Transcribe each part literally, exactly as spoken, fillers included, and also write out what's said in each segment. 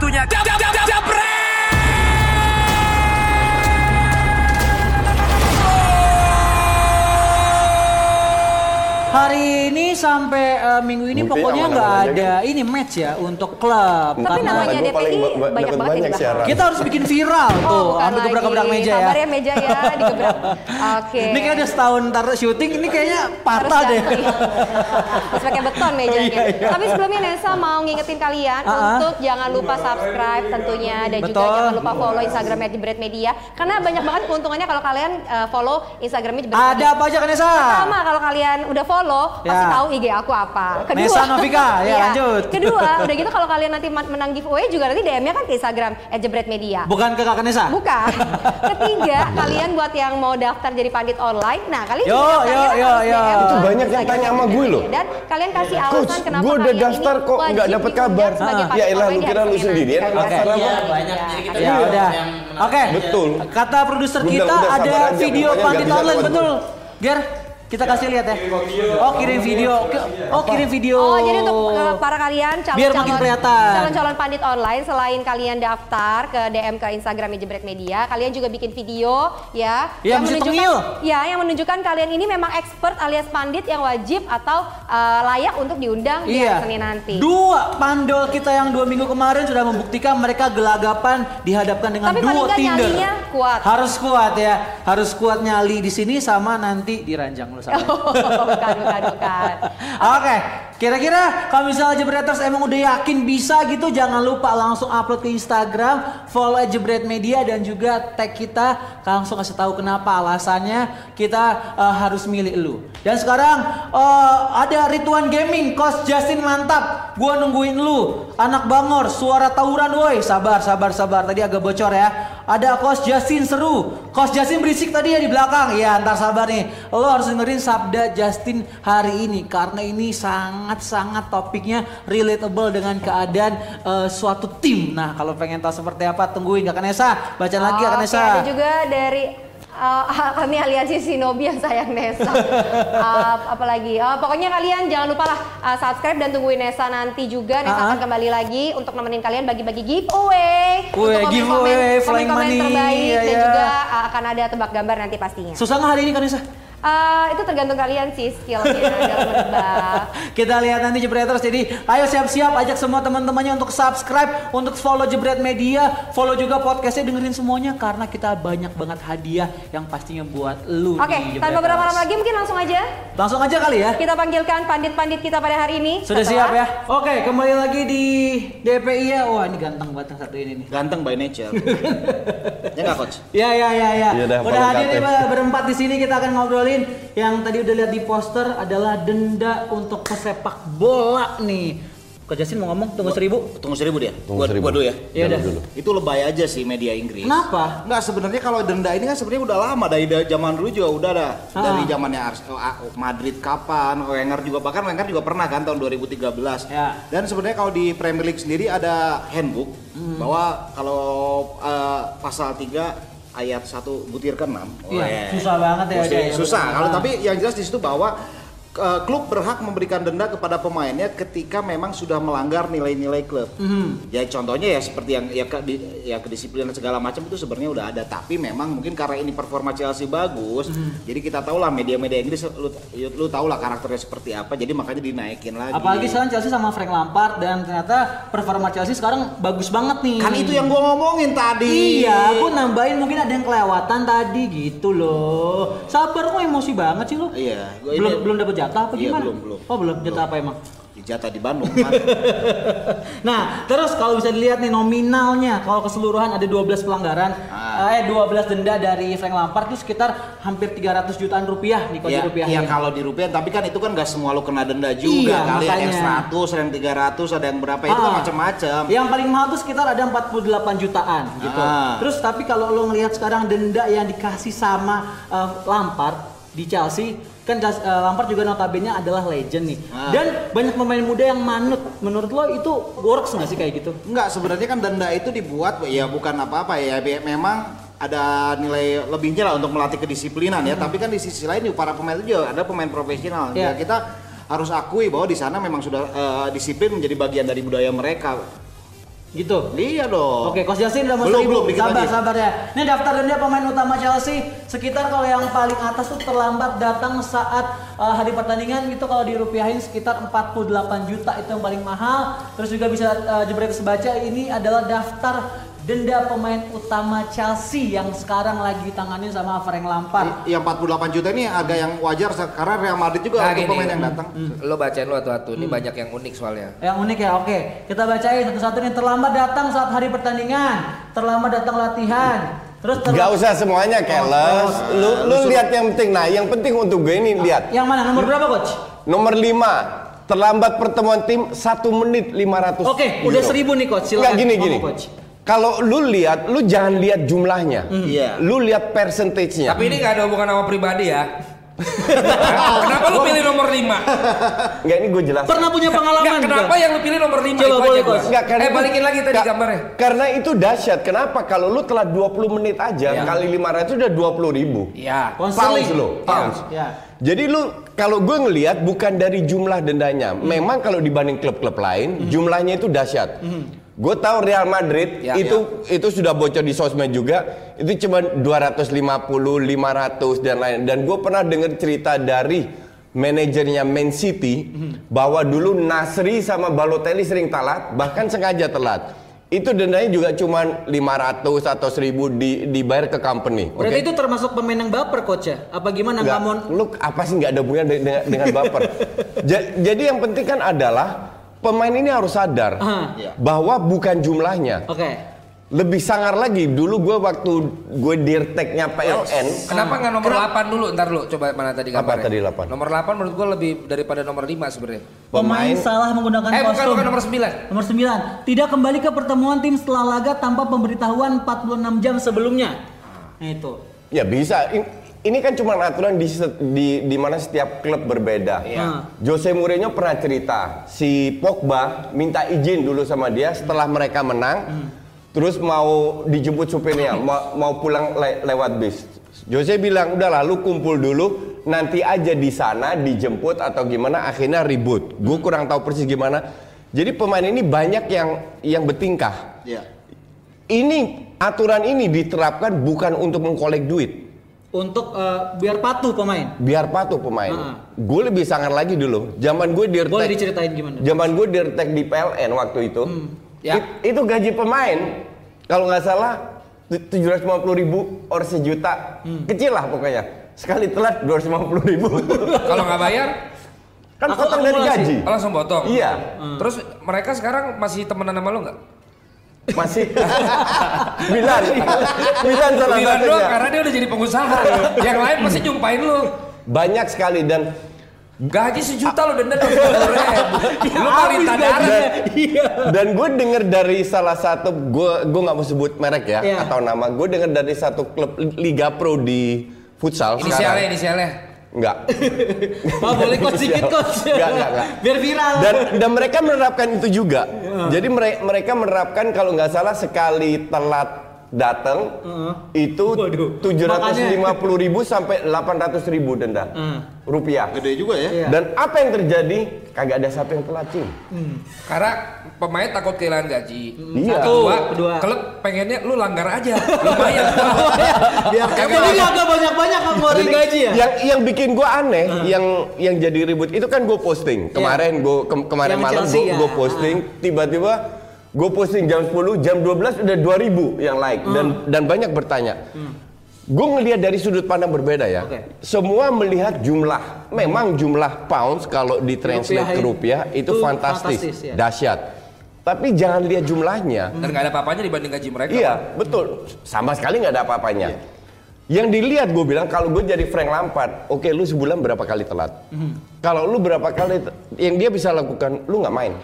waktunya Jebret. Hari ini sampai uh, minggu ini mungkin pokoknya nggak ada gitu. Ini match ya untuk klub. Tapi namanya D P I banyak banget nih Bang. Kita harus bikin viral oh, tuh, ambil gebrak-gebrak meja ya. Kabarnya meja ya digebrak. Oke. Okay. Ini kayaknya udah setahun tar syuting, ini kayaknya patah deh. Harus pakai beton mejanya. Iya, iya. Tapi sebelumnya Nessa mau ngingetin kalian uh-huh. untuk jangan lupa subscribe tentunya dan Betul. juga jangan lupa follow Instagramnya Jebret Media karena banyak banget keuntungannya kalau kalian uh, follow Instagramnya Jebret. Ada apa aja Nessa? Pertama kalau kalian udah follow Lo, pasti ya. tahu I G aku apa. Kedua, Nessa Novika, ya lanjut. Kedua, udah gitu kalau kalian nanti menang giveaway juga nanti D M-nya kan ke Instagram et jebret media. Bukan ke Kakak Nessa. Bukan. Ketiga, kalian buat yang mau daftar jadi pandit online, nah kalian yo, juga yo, yo, yo. D M itu banyak yang tanya sama gue loh. Dan kalian kasih alasan Coach, kenapa gue udah daftar kok nggak dapat kabar. Ya elah lu kira lu sendiri ya. Banyak jadi kita udah. Oke. Betul. Kata produser kita ada video pandit online betul. Ger Kita ya, kasih lihat ya. Oh, kirim video. Oh, kirim video. Oh, jadi untuk uh, para kalian calon-calon calon-calon pandit online, selain kalian daftar ke D M ke Instagram Jebret Media, kalian juga bikin video ya, ya yang menunjukkan ya yang menunjukkan kalian ini memang expert alias pandit yang wajib atau uh, layak untuk diundang iya. di Senin nanti. Dua pandol kita yang dua minggu kemarin sudah membuktikan mereka gelagapan dihadapkan dengan Tapi duo Tinder. Kuat. Harus kuat ya. Harus kuat nyali di sini sama nanti diranjang. Oh, bukan, bukan, bukan. Oke, okay. Kira-kira kalau misalnya Jebreters emang udah yakin bisa gitu, jangan lupa langsung upload ke Instagram, follow Jebret Media dan juga tag kita, langsung kasih tahu kenapa alasannya kita uh, harus milih lu. Dan sekarang uh, ada Rituan Gaming, Coach Justin mantap, gua nungguin lu, anak Bangor, suara tawuran woi, sabar, sabar, sabar, tadi agak bocor ya. Ada Coach Justin seru, Coach Justin berisik tadi ya di belakang, ya ntar sabar nih, lo harus dengerin sabda Justin hari ini karena ini sangat sangat-sangat topiknya relatable dengan keadaan uh, suatu tim. Nah, kalau pengen tahu seperti apa, tungguin Kak Nessa. Baca oh, lagi Kak Nessa. Ada juga dari uh, kami aliansi Sinobia sayang Nessa. uh, apalagi, uh, pokoknya kalian jangan lupa lah uh, subscribe dan tungguin Nessa nanti juga. Nessa uh-huh. akan kembali lagi untuk nemenin kalian bagi-bagi giveaway, Uwe, untuk giveaway, flying money, terbaik yeah, dan yeah. juga uh, akan ada tebak gambar nanti pastinya. Susah nggak hari ini Kak Nessa? Uh, itu tergantung kalian sih skillnya dalam menebak. Kita lihat nanti Jebreters. Jadi ayo siap-siap ajak semua teman-temannya untuk subscribe, untuk follow Jebret Media, follow juga podcastnya, dengerin semuanya karena kita banyak banget hadiah yang pastinya buat lu. Oke, okay, tanpa berlama-lama lagi mungkin langsung aja. Langsung aja kali ya. Kita panggilkan pandit-pandit kita pada hari ini. Sudah setelah. Siap ya. Oke, okay, kembali lagi di D P I ya. Wah ini ganteng banget satu ini nih. Ganteng by nature. Ya nggak Coach? Ya ya ya ya. Udah, udah hadir nih berempat di sini kita akan ngobrolin. Yang tadi udah lihat di poster adalah denda untuk pesepak bola nih. Kak Justin mau ngomong tunggu seribu? Tunggu seribu dia? Tunggu seribu. Gua dulu ya? Iya udah. Itu lebay aja sih media Inggris. Kenapa? Enggak sebenarnya kalau denda ini kan sebenarnya udah lama. Dari zaman dulu juga udah ada. Dari zamannya Madrid kapan, Wenger juga. Bahkan Wenger juga pernah kan tahun dua ribu tiga belas. Ya. Dan sebenarnya kalau di Premier League sendiri ada handbook. Hmm. Bahwa kalau uh, pasal tiga ayat satu butir ke enam. Iya, yeah. susah banget ya. Butir, ya susah. Kalau nah. tapi yang jelas di situ bahwa uh, klub berhak memberikan denda kepada pemainnya ketika memang sudah melanggar nilai-nilai klub. Mm-hmm. Ya contohnya ya seperti yang ya, ke, ya kedisiplinan segala macam itu sebenarnya udah ada. Tapi memang mungkin karena ini performa Chelsea bagus, mm-hmm. jadi kita tahu lah media-media Inggris lu, lu tahu lah karakternya seperti apa. Jadi makanya dinaikin lagi. Apalagi sekarang Chelsea sama Frank Lampard dan ternyata performa Chelsea sekarang bagus banget nih. Kan itu yang gua ngomongin tadi. Iya, gua nambahin mungkin ada yang kelewatan tadi gitu loh. Sabar kok emosi banget sih lu. Iya, gua belum ini... belum dapat jatah apa gimana? Iya, belum, belum. Oh belum, jatah apa emang? Jatah di Bandung. Nah terus kalau bisa dilihat nih nominalnya kalau keseluruhan ada dua belas pelanggaran ah. eh dua belas denda dari Frank Lampard itu sekitar hampir tiga ratus jutaan rupiah nih kalau ya, di rupiah. Iya kalau di rupiah tapi kan itu kan gak semua lo kena denda juga iya, kali makanya. Ada yang seratus, ada yang tiga ratus, ada yang berapa ah. itu kan macam-macam. Yang paling mahal tuh sekitar ada empat puluh delapan jutaan gitu. Ah. Terus tapi kalau lo ngelihat sekarang denda yang dikasih sama uh, Lampard di Chelsea kan uh, Lampard juga notabene adalah legend nih ah. dan banyak pemain muda yang manut. Menurut lo itu works nggak sih kayak gitu? Enggak, sebenarnya kan denda itu dibuat ya bukan apa-apa ya memang ada nilai lebihnya lah untuk melatih kedisiplinan ya hmm. tapi kan di sisi lain para pemain itu juga ada pemain profesional yeah. ya kita harus akui bahwa di sana memang sudah uh, disiplin menjadi bagian dari budaya mereka. Gitu? Iya dong. Oke, Coach Justin udah masuk belum, belum, sabar, aja. sabar ya. Ini daftar denda pemain utama Chelsea. Sekitar kalau yang paling atas tuh terlambat datang saat uh, hari pertandingan gitu. Kalau dirupiahin sekitar empat puluh delapan juta itu yang paling mahal. Terus juga bisa uh, Jebret sebaca ini adalah daftar denda pemain utama Chelsea yang sekarang lagi ditangani sama Frank Lampard. Yang empat puluh delapan juta ini agak yang wajar karena Real Madrid juga nah, ada pemain yang datang. Hmm. Lo bacain lo atu-atu, ini hmm. banyak yang unik soalnya. Yang unik ya, oke. Okay. Kita bacain satu-satu nih. Terlambat datang saat hari pertandingan, terlambat datang latihan. Hmm. Terus terlambat... Gak usah semuanya, Keles. Oh, lu lu lihat yang penting. Nah, yang penting untuk gue ini lihat. Yang mana? Nomor berapa, Coach? Nomor lima. Terlambat pertemuan tim satu menit lima ratus. Oke, okay, udah seribu nih, Coach. Silakan. Enggak gini-gini. Kalau lu lihat, lu jangan lihat jumlahnya. Iya. Mm. Lu lihat persentasenya. Tapi ini gak ada hubungan sama pribadi ya. Kenapa lu pilih nomor lima? Enggak, ini gue jelas. Pernah punya pengalaman. Nggak, kenapa yang lu pilih nomor lima? Coba boleh, Coach. Eh, balikin lagi tadi gambarnya. Karena itu dahsyat. Kenapa? Kalau lu telah dua puluh menit aja ya. Kali lima ratus udah dua puluh ribu. Iya. Pounds lo. Pounds. Iya. Jadi lu kalau gue ngelihat bukan dari jumlah dendanya. Hmm. Memang kalau dibanding klub-klub lain, hmm. jumlahnya itu dahsyat. Hmm. Gue tahu Real Madrid ya, itu ya. itu sudah bocor di sosmed juga. Itu cuma dua ratus lima puluh, lima ratus dan lain. Dan gue pernah dengar cerita dari manajernya Man City hmm. bahwa dulu Nasri sama Balotelli sering telat, bahkan sengaja telat. Itu dendanya juga cuma lima ratus atau seribu di dibayar ke company. Berarti okay? Itu termasuk pemain yang baper, Coach ya? Apa gimana? Nggak, Ngamon? Lu apa sih nggak ada hubungan dengan, dengan baper? Ja, jadi yang penting kan adalah pemain ini harus sadar uh, yeah. bahwa bukan jumlahnya. Oke. Okay. Lebih sangar lagi, dulu gue waktu gue dirteknya P L N. Kenapa nggak nomor kenapa? delapan dulu? Ntar dulu, coba mana tadi gambarnya. Apa tadi delapan? Nomor delapan menurut gue lebih daripada nomor lima sebenarnya. Pemain, Pemain salah menggunakan eh, kostum. Eh bukan, bukan nomor sembilan. Nomor sembilan. Tidak kembali ke pertemuan tim setelah laga tanpa pemberitahuan empat puluh enam jam sebelumnya. Nah itu. Ya bisa. In Ini kan cuma aturan di, di, di mana setiap klub berbeda. Yeah. Hmm. Jose Mourinho pernah cerita, si Pogba minta izin dulu sama dia setelah mereka menang, hmm. terus mau dijemput supirnya, mau, mau pulang le lewat bis. Jose bilang, udahlah lu kumpul dulu, nanti aja di sana dijemput atau gimana, akhirnya ribut. Gue kurang tahu persis gimana. Jadi pemain ini banyak yang yang bertingkah. Yeah. Ini aturan ini diterapkan bukan untuk mengkolek duit. Untuk uh, biar patuh pemain. Biar patuh pemain. Uh-huh. Gue lebih sangar lagi dulu. Zaman gue dirtek. Boleh diceritain gimana? Zaman gue dirtek di P L N waktu itu. Hmm. Ya. It, itu gaji pemain kalau nggak salah tujuh ratus lima puluh ribu or sejuta. Hmm. Kecil lah pokoknya. Sekali telat dua ratus lima puluh ribu. Kalau nggak bayar kan potong dari gaji. Oh, langsung potong. Iya. Hmm. Terus mereka sekarang masih temenan sama lo nggak? Masih Milan Milan salah satunya karena dia udah jadi pengusaha. Yang lain pasti jumpain lu banyak sekali dan gaji sejuta lo denda dua puluh ribu lu marita darah. Dan gue denger dari salah satu gue gue nggak mau sebut merek ya yeah. atau nama, gue denger dari satu klub Liga Pro di futsal inisialnya inisialnya Enggak. Mau boleh kok sedikit kok. Biar viral. Dan, dan mereka menerapkan itu juga. Yeah. Jadi mereka menerapkan kalau nggak salah sekali telat datang uh-huh. itu tujuh ratus lima puluh ribu sampai delapan ratus ribu denda. Uh. Rupiah. Gede juga ya. Yeah. Dan apa yang terjadi? Kagak ada satu yang telat, Cim. Hmm. Karena pemain takut kehilangan gaji. Hmm. Iya. Satu, dua, dua. Klub pengennya lu langgar aja. Lumayan. Biar kagak agak banyak-banyak ngeluarin gaji ya. Yang yang bikin gua aneh, uh. yang yang jadi ribut itu kan gua posting. Kemarin yeah. gua ke, kemarin yang malam Chelsea, gua, ya. gua posting, tiba-tiba uh. gua posting jam sepuluh, jam dua belas udah dua ribu yang like uh. dan dan banyak bertanya. Uh. Gue ngelihat dari sudut pandang berbeda ya. Okay. Semua melihat jumlah. Memang jumlah pounds kalau ditranslate ke rupiah itu, itu fantastis, fantastis ya. Dahsyat. Tapi jangan lihat jumlahnya. Dan nggak ada apa-apanya dibanding gaji mereka. Iya, kan? Betul. Sama sekali nggak ada apa-apanya. Yeah. Yang dilihat gue bilang kalau gue jadi Frank Lampard, oke okay, lu sebulan berapa kali telat? Mm. Kalau lu berapa kali, yang dia bisa lakukan, lu nggak main.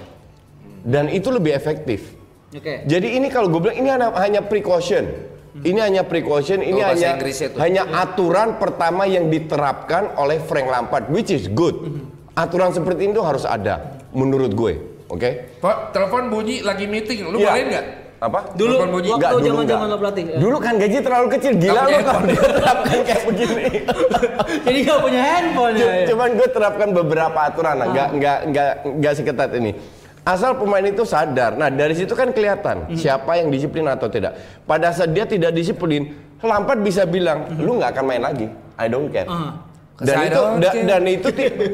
Dan itu lebih efektif. Okay. Jadi ini kalau gue bilang ini hanya precaution. Ini hanya precaution, ini oh, hanya hanya aturan pertama yang diterapkan oleh Frank Lampard, which is good. Aturan seperti itu harus ada, menurut gue. Oke? Okay? Telepon bunyi lagi meeting, lu main ya. Nggak? Apa? Dulu bunyi. Waktu Nggak, dulu jaman-jaman lo pelatih. Dulu kan gaji terlalu kecil, gila lo kalau diterapkan kayak begini. Jadi nggak punya handphone. Cuman ya. Cuman gue terapkan beberapa aturan, ah. nggak nggak nggak nggak seketat ini. Asal pemain itu sadar. Nah, dari situ kan kelihatan mm-hmm. siapa yang disiplin atau tidak. Pada saat dia tidak disiplin, Lampard bisa bilang, mm-hmm. lu nggak akan main lagi. I don't care. Uh-huh. Dan I itu da, care. dan itu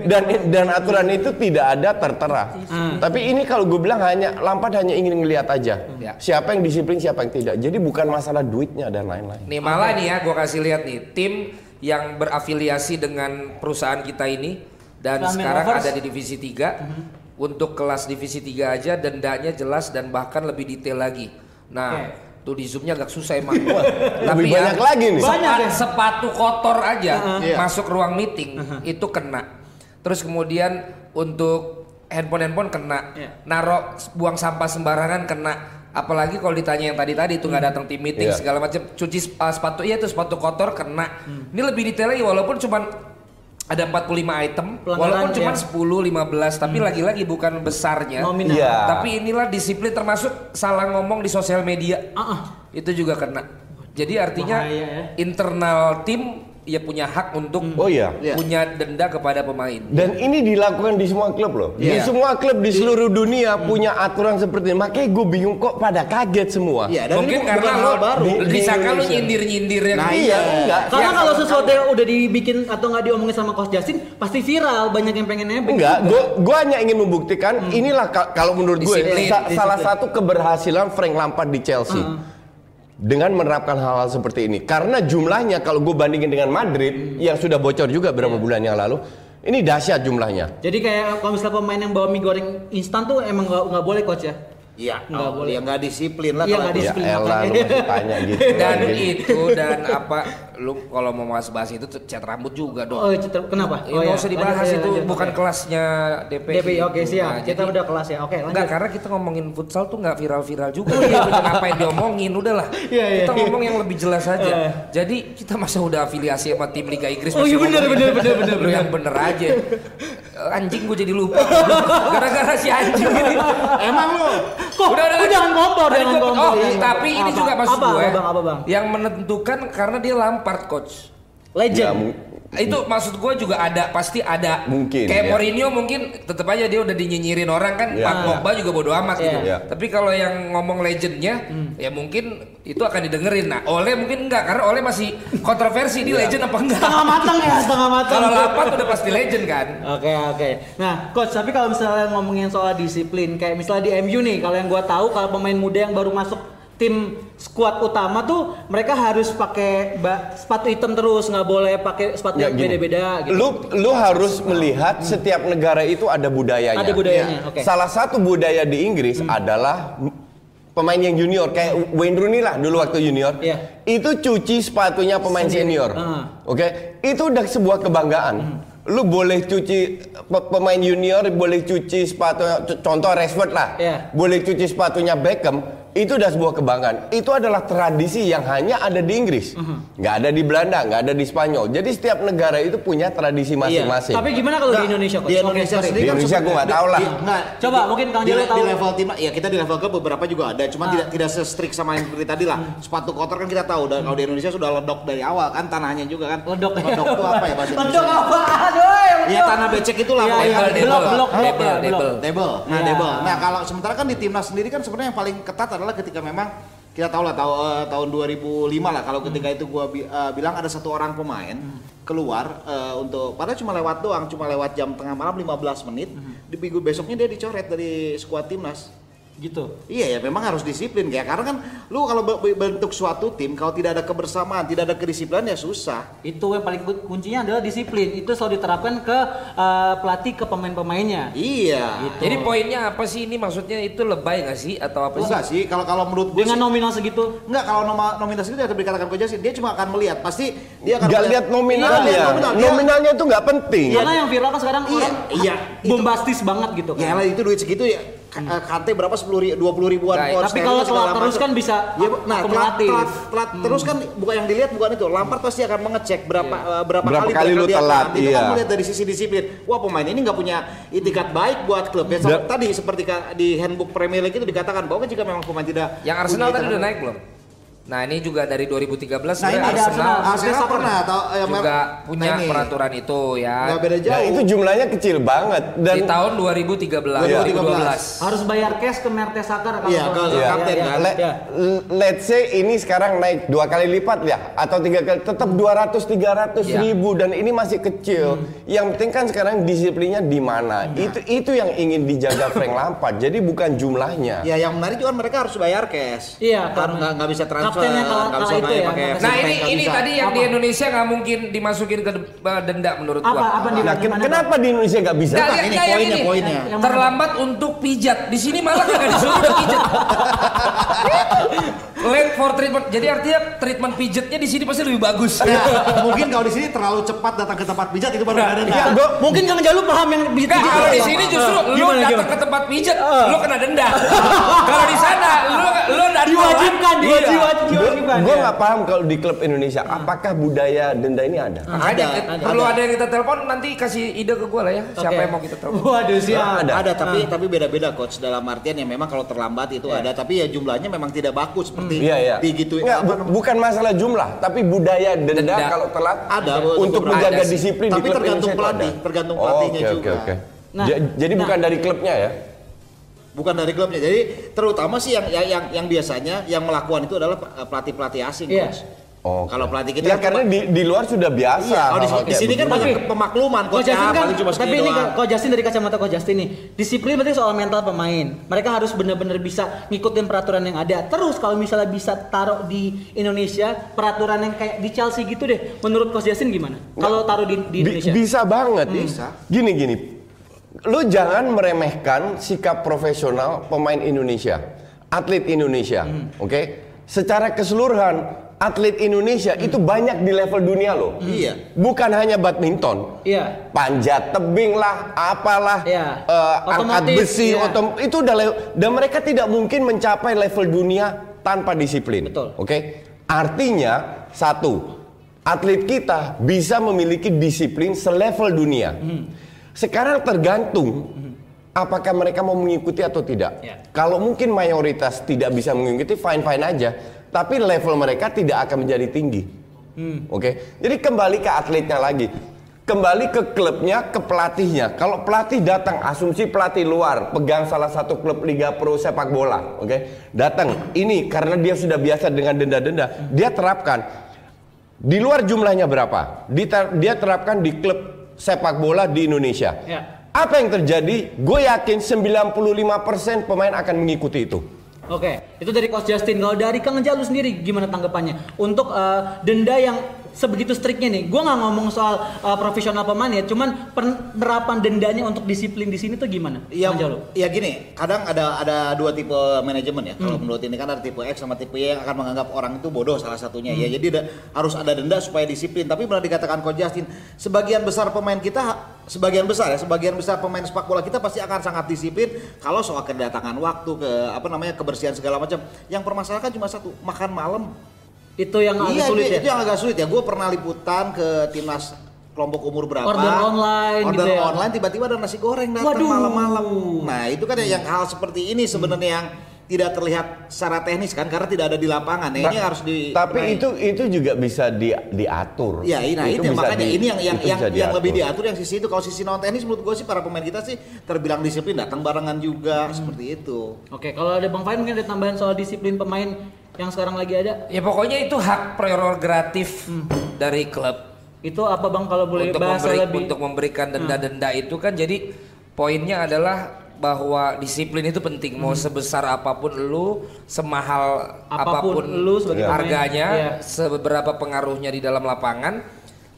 dan dan aturan itu tidak ada tertera. Uh-huh. Tapi ini kalau gue bilang hanya Lampard hanya ingin ngelihat aja uh-huh. siapa yang disiplin, siapa yang tidak. Jadi bukan masalah duitnya dan lain-lain. Nih malah nih ya, gue kasih lihat nih tim yang berafiliasi dengan perusahaan kita ini dan Ramen sekarang Lovers. Ada di divisi tiga. Uh-huh. Untuk kelas divisi tiga aja dendanya jelas dan bahkan lebih detail lagi. Nah, okay. tuh di zoomnya agak susah emang. Tapi ya, banyak lagi nih. Banyak sepat, sepatu kotor aja uh-huh. yeah. masuk ruang meeting uh-huh. itu kena. Terus kemudian untuk handphone-handphone kena. Yeah. Narok buang sampah sembarangan kena. Apalagi kalau ditanya yang tadi-tadi itu nggak hmm. datang tim meeting yeah. segala macam. Cuci uh, sepatu, iya tuh sepatu kotor kena. Hmm. Ini lebih detail lagi walaupun cuman ada empat puluh lima item, pelanggaran walaupun ya. Cuma sepuluh, lima belas, tapi hmm. lagi-lagi bukan besarnya. Nominal. Yeah. Tapi inilah disiplin termasuk salah ngomong di sosial media, uh-uh. itu juga kena. Jadi artinya bahaya, ya. Internal tim ya punya hak untuk hmm. oh, iya. punya denda kepada pemain. Dan ini dilakukan di semua klub loh. Yeah. Di semua klub di seluruh dunia hmm. punya aturan seperti ini. Makanya gue bingung kok pada kaget semua. Ya, dan mungkin karena lo baru. Bisa kalau nyindir-nyindir yang nah, iya, enggak. Karena ya, kalau sesuatu yang udah dibikin atau nggak diomongin sama Coach Justin pasti viral, banyak yang pengen nebeng. Enggak, gue gue hanya ingin membuktikan hmm. inilah kalau menurut gue sa- salah satu keberhasilan Frank Lampard di Chelsea. Hmm. Dengan menerapkan hal-hal seperti ini, karena jumlahnya kalau gue bandingin dengan Madrid hmm. yang sudah bocor juga berapa yeah. bulan yang lalu, ini dahsyat jumlahnya. Jadi kayak kalau misalnya pemain yang bawa mie goreng instan tuh emang nggak boleh coach ya? Iya, nggak oh, boleh. Ya nggak disiplin lah. Iya nggak disiplin. Ya elah, lu masih tanya gitu. Dan itu dan apa? Lu kalau mau bahas-bahas itu cat rambut juga dong. Oh, cat kenapa? Oh, ya, nggak usah dibahas lanjut, itu lanjut, bukan okay. kelasnya D P I. D P I oke okay, siap. Nah, kita udah kelas ya. Oke. Okay, enggak karena kita ngomongin futsal tuh nggak viral-viral juga. Iya. Apa yang diomongin? Udahlah. Yeah, kita yeah. ngomong yang lebih jelas aja. Uh. Jadi kita masa udah afiliasi sama tim Liga Inggris. Oh iya benar benar benar benar. Yang bener aja. Anjing gue jadi lupa. Gara-gara si anjing ini. Emang lo. Kok udah udah jangan ngompor deh ngompor. Tapi ini apa, juga maksud apa, gue. Apa, apa, apa, yang menentukan karena dia Lampard coach. Legend. Ya, mu- itu maksud gue juga ada pasti ada. Mungkin. Kayak ya. Mourinho mungkin tetap aja dia udah dinyinyirin orang kan. Pak ya. Pogba juga bodo amat ya. Gitu. Ya. Tapi kalau yang ngomong legendnya hmm. ya mungkin itu akan didengerin. Nah, Ole mungkin enggak karena Ole masih kontroversi di ya. Legend apa enggak. Setengah matang ya, setengah matang. Kalau Lampard udah pasti legend kan. Oke, okay, oke. Okay. Nah, coach, tapi kalau misalnya ngomongin soal disiplin kayak misalnya di M U nih, kalau yang gue tahu kalau pemain muda yang baru masuk tim skuad utama tuh mereka harus pakai ba- sepatu hitam terus, nggak boleh pakai sepatu ya, yang beda-beda gitu. Lu lu nah, harus melihat hmm. setiap negara itu ada budayanya. Ada budayanya. Ya. Okay. Salah satu budaya di Inggris hmm. adalah pemain yang junior kayak Wayne Rooney lah dulu waktu junior. Yeah. Itu cuci sepatunya pemain senior. Uh. Oke, okay? Itu udah sebuah kebanggaan. Hmm. Lu boleh cuci pemain junior, boleh cuci sepatunya contoh Rashford lah. Yeah. Boleh cuci sepatunya Beckham, itu udah sebuah kebanggaan. Itu adalah tradisi yang hanya ada di Inggris. Mm-hmm. Gak ada di Belanda, gak ada di Spanyol. Jadi setiap negara itu punya tradisi masing-masing. Yeah. Tapi gimana kalau nah, di Indonesia kok? Di Indonesia okay, sendiri kan Indonesia gue enggak tahu lah. Di, nah, coba di, mungkin Kang Jero tahu. Di level tim ya kita di level klub beberapa juga ada, cuman ah. tidak tidak se-strict sama yang seperti tadi lah. Sepatu kotor kan kita tahu dan kalau di Indonesia sudah ledok dari awal kan tanahnya juga kan. Ledok. Ledok itu apa ya bahasa Indonesia? Ledok apa? Ya tanah becek itulah ya, ya, blok blok table table table. Nah, table. Nah, kalau sementara kan di timnas sendiri kan sebenarnya yang paling ketat adalah ketika memang kita tahu lah tahu, uh, tahun dua ribu lima lah kalau ketika itu gua bi- uh, bilang ada satu orang pemain keluar uh, untuk padahal cuma lewat doang, cuma lewat jam tengah malam lima belas menit. Di minggu besoknya dia dicoret dari skuad timnas. Gitu. Iya ya memang harus disiplin ya karena kan lu kalau bentuk suatu tim kalau tidak ada kebersamaan, tidak ada kedisiplinan ya susah. Itu yang paling kuncinya adalah disiplin. Itu selalu diterapkan ke uh, pelatih ke pemain-pemainnya. Iya. Gitu. Jadi poinnya apa sih ini maksudnya itu lebay enggak sih atau apa sih? Enggak sih kalau kalau menurut gue dengan sih, nominal segitu. Enggak kalau noma, nominal segitu atau dikatakan Coach Justin dia cuma akan melihat pasti dia akan enggak lihat nominalnya. Iya, nominal. Nominalnya itu enggak penting. Karena yang viral kan sekarang iya, orang iya, bombastis itu, banget gitu. Ya lah itu duit segitu ya. Kante berapa sepuluh ribu, dua puluh ribuan pound. Tapi kalau telat terus kan bisa ya, nah, telat, telat, telat hmm. terus kan bukan yang dilihat bukan itu. Lampard pasti akan mengecek berapa yeah. uh, berapa, berapa kali, kali lu telat. Itu iya. kan melihat dari sisi disiplin. Wah, pemain ini enggak punya itikad baik buat klub. Ya, Dap- tadi seperti di handbook Premier League itu dikatakan bahwa jika memang pemain tidak yang Arsenal tadi udah naik belum? Nah ini juga dari dua ribu tiga belas nah, ini ada Arsenal, Arsenal, Arsenal pernah atau ya, juga punya nah peraturan itu ya. Nggak beda jauh. Nah, itu jumlahnya kecil banget. Dan di tahun dua ribu tiga belas, dua ribu dua belas. Harus bayar cash ke Mertesacker. Iya, kalau ya, kapten ya, ya, ya. ya. Let's say ini sekarang naik dua kali lipat ya, atau tiga kali, tetap dua ratus tiga ratus ya. ribu dan ini masih kecil. Hmm. Yang penting kan sekarang disiplinnya di mana? Nah. Itu itu yang ingin dijaga Frank Lampard. Jadi bukan jumlahnya. Ya, yang menarik juga mereka harus bayar cash. Iya, karena nggak bisa transfer. Kalau, kalau itu ya, nah ini ini bisa. Tadi yang apa? Di Indonesia nggak mungkin dimasukin ke denda menurut apa, gua. Apa, nah, kenapa di Indonesia nggak bisa? Gak, ini poinnya, ini. poinnya. Terlambat untuk pijat. Di sini malah nggak disuruh udah pijat. Late for treatment. Jadi artinya treatment pijatnya di sini pasti lebih bagus. Ya, mungkin kalau di sini terlalu cepat datang ke tempat pijat itu baru nah, ada denda. Ya, mungkin Kang Jalu paham yang pijat. Nah, kalau di sini justru uh, lu datang ke tempat pijat, uh. lu kena denda. Kalau di sana lu lu diwajibkan, diwajibkan. Gue nggak paham kalau di klub Indonesia apakah budaya denda ini ada? Ada. Kalau ada yang kita telepon nanti kasih ide ke gue lah ya. Siapa yang mau kita telepon? Waduh sih ada. Ada tapi tapi beda-beda coach dalam artian ya memang kalau terlambat itu ada tapi ya jumlahnya memang tidak bagus seperti begitu. Bukan masalah jumlah tapi budaya denda kalau telat ada untuk menjaga disiplin di klub Indonesia. Tapi tergantung pelatih, tergantung pelatihnya juga. Jadi bukan dari klubnya ya? Bukan dari klubnya, jadi terutama sih yang yang yang biasanya yang melakukan itu adalah pelatih-pelatih asing, yeah. Coach. Oh, kalau pelatih kita ya kan karena di, di luar sudah biasa. Iya, kalau oh, di sini kan banyak pemakluman kok Justin kan, cuma tapi ini kok Justin dari kacamata kok Justin nih. Disiplin berarti soal mental pemain. Mereka harus benar-benar bisa ngikutin peraturan yang ada. Terus kalau misalnya bisa taruh di Indonesia peraturan yang kayak di Chelsea gitu deh. Menurut Coach Justin gimana? Kalau taruh di, di Indonesia? Bisa banget. Hmm. Bisa. Gini gini. Lu jangan meremehkan sikap profesional pemain Indonesia, atlet Indonesia, hmm. oke? Okay? Secara keseluruhan atlet Indonesia hmm. itu banyak di level dunia loh. Iya. Hmm. Bukan hanya badminton. Iya. Panjat tebing lah, apalah, iya. uh, angkat besi, iya. otom, itu udah level. Dan mereka tidak mungkin mencapai level dunia tanpa disiplin. Betul. Oke? Okay? Artinya satu, atlet kita bisa memiliki disiplin selevel dunia. Hmm. Sekarang tergantung apakah mereka mau mengikuti atau tidak. Ya. Kalau mungkin mayoritas tidak bisa mengikuti, fine-fine aja. Tapi level mereka tidak akan menjadi tinggi. Hmm. Oke, okay? Jadi kembali ke atletnya lagi. Kembali ke klubnya, ke pelatihnya. Kalau pelatih datang, asumsi pelatih luar, pegang salah satu klub Liga Pro sepak bola. Oke, okay? Datang. Ini karena dia sudah biasa dengan denda-denda. Dia terapkan. Di luar jumlahnya berapa? Dia terapkan di klub sepak bola di Indonesia. Ya. Apa yang terjadi? Gue yakin sembilan puluh lima persen pemain akan mengikuti itu. Oke, itu dari Coach Justin. Kalau dari Kang Jalu sendiri gimana tanggapannya? Untuk uh, denda yang sebegitu striknya nih. Gue nggak ngomong soal uh, profesional pemain ya, cuman penerapan dendanya untuk disiplin di sini tuh gimana? Iya, ya gini. Kadang ada ada dua tipe manajemen ya. Kalau hmm. menurut ini kan ada tipe X sama tipe Y yang akan menganggap orang itu bodoh salah satunya. Hmm. Ya jadi da, harus ada denda supaya disiplin. Tapi benar dikatakan Coach Justin, sebagian besar pemain kita sebagian besar ya, sebagian besar pemain sepak bola kita pasti akan sangat disiplin kalau soal kedatangan waktu ke apa namanya kebersihan segala macam. Yang permasalahan cuma satu, makan malam. Itu yang iya, agak sulit itu, ya? Itu yang agak sulit ya. Gue pernah liputan ke timnas kelompok umur berapa. Order online Order gitu online, ya? Tiba-tiba ada nasi goreng datang malam-malam. Nah itu kan yang hal seperti ini sebenarnya hmm. yang tidak terlihat secara teknis kan. Karena tidak ada di lapangan ya, ini harus di... Tapi nah, itu itu juga bisa di, diatur. Ya nah, itu, itu makanya di, ini yang yang, yang, yang diatur. Lebih diatur yang sisi itu. Kalau sisi non teknis menurut gue sih para pemain kita sih terbilang disiplin, datang barengan juga hmm. seperti itu. Oke, kalau ada Bang Fain mungkin ada tambahan soal disiplin pemain yang sekarang lagi ada? Ya pokoknya itu hak prerogatif hmm. dari klub. Itu apa Bang kalau boleh untuk bahasa memberi, lebih? Untuk memberikan denda-denda hmm. itu kan jadi poinnya adalah bahwa disiplin itu penting. Hmm. Mau sebesar apapun lu, semahal apapun, apapun lu harganya, ya. Seberapa pengaruhnya di dalam lapangan,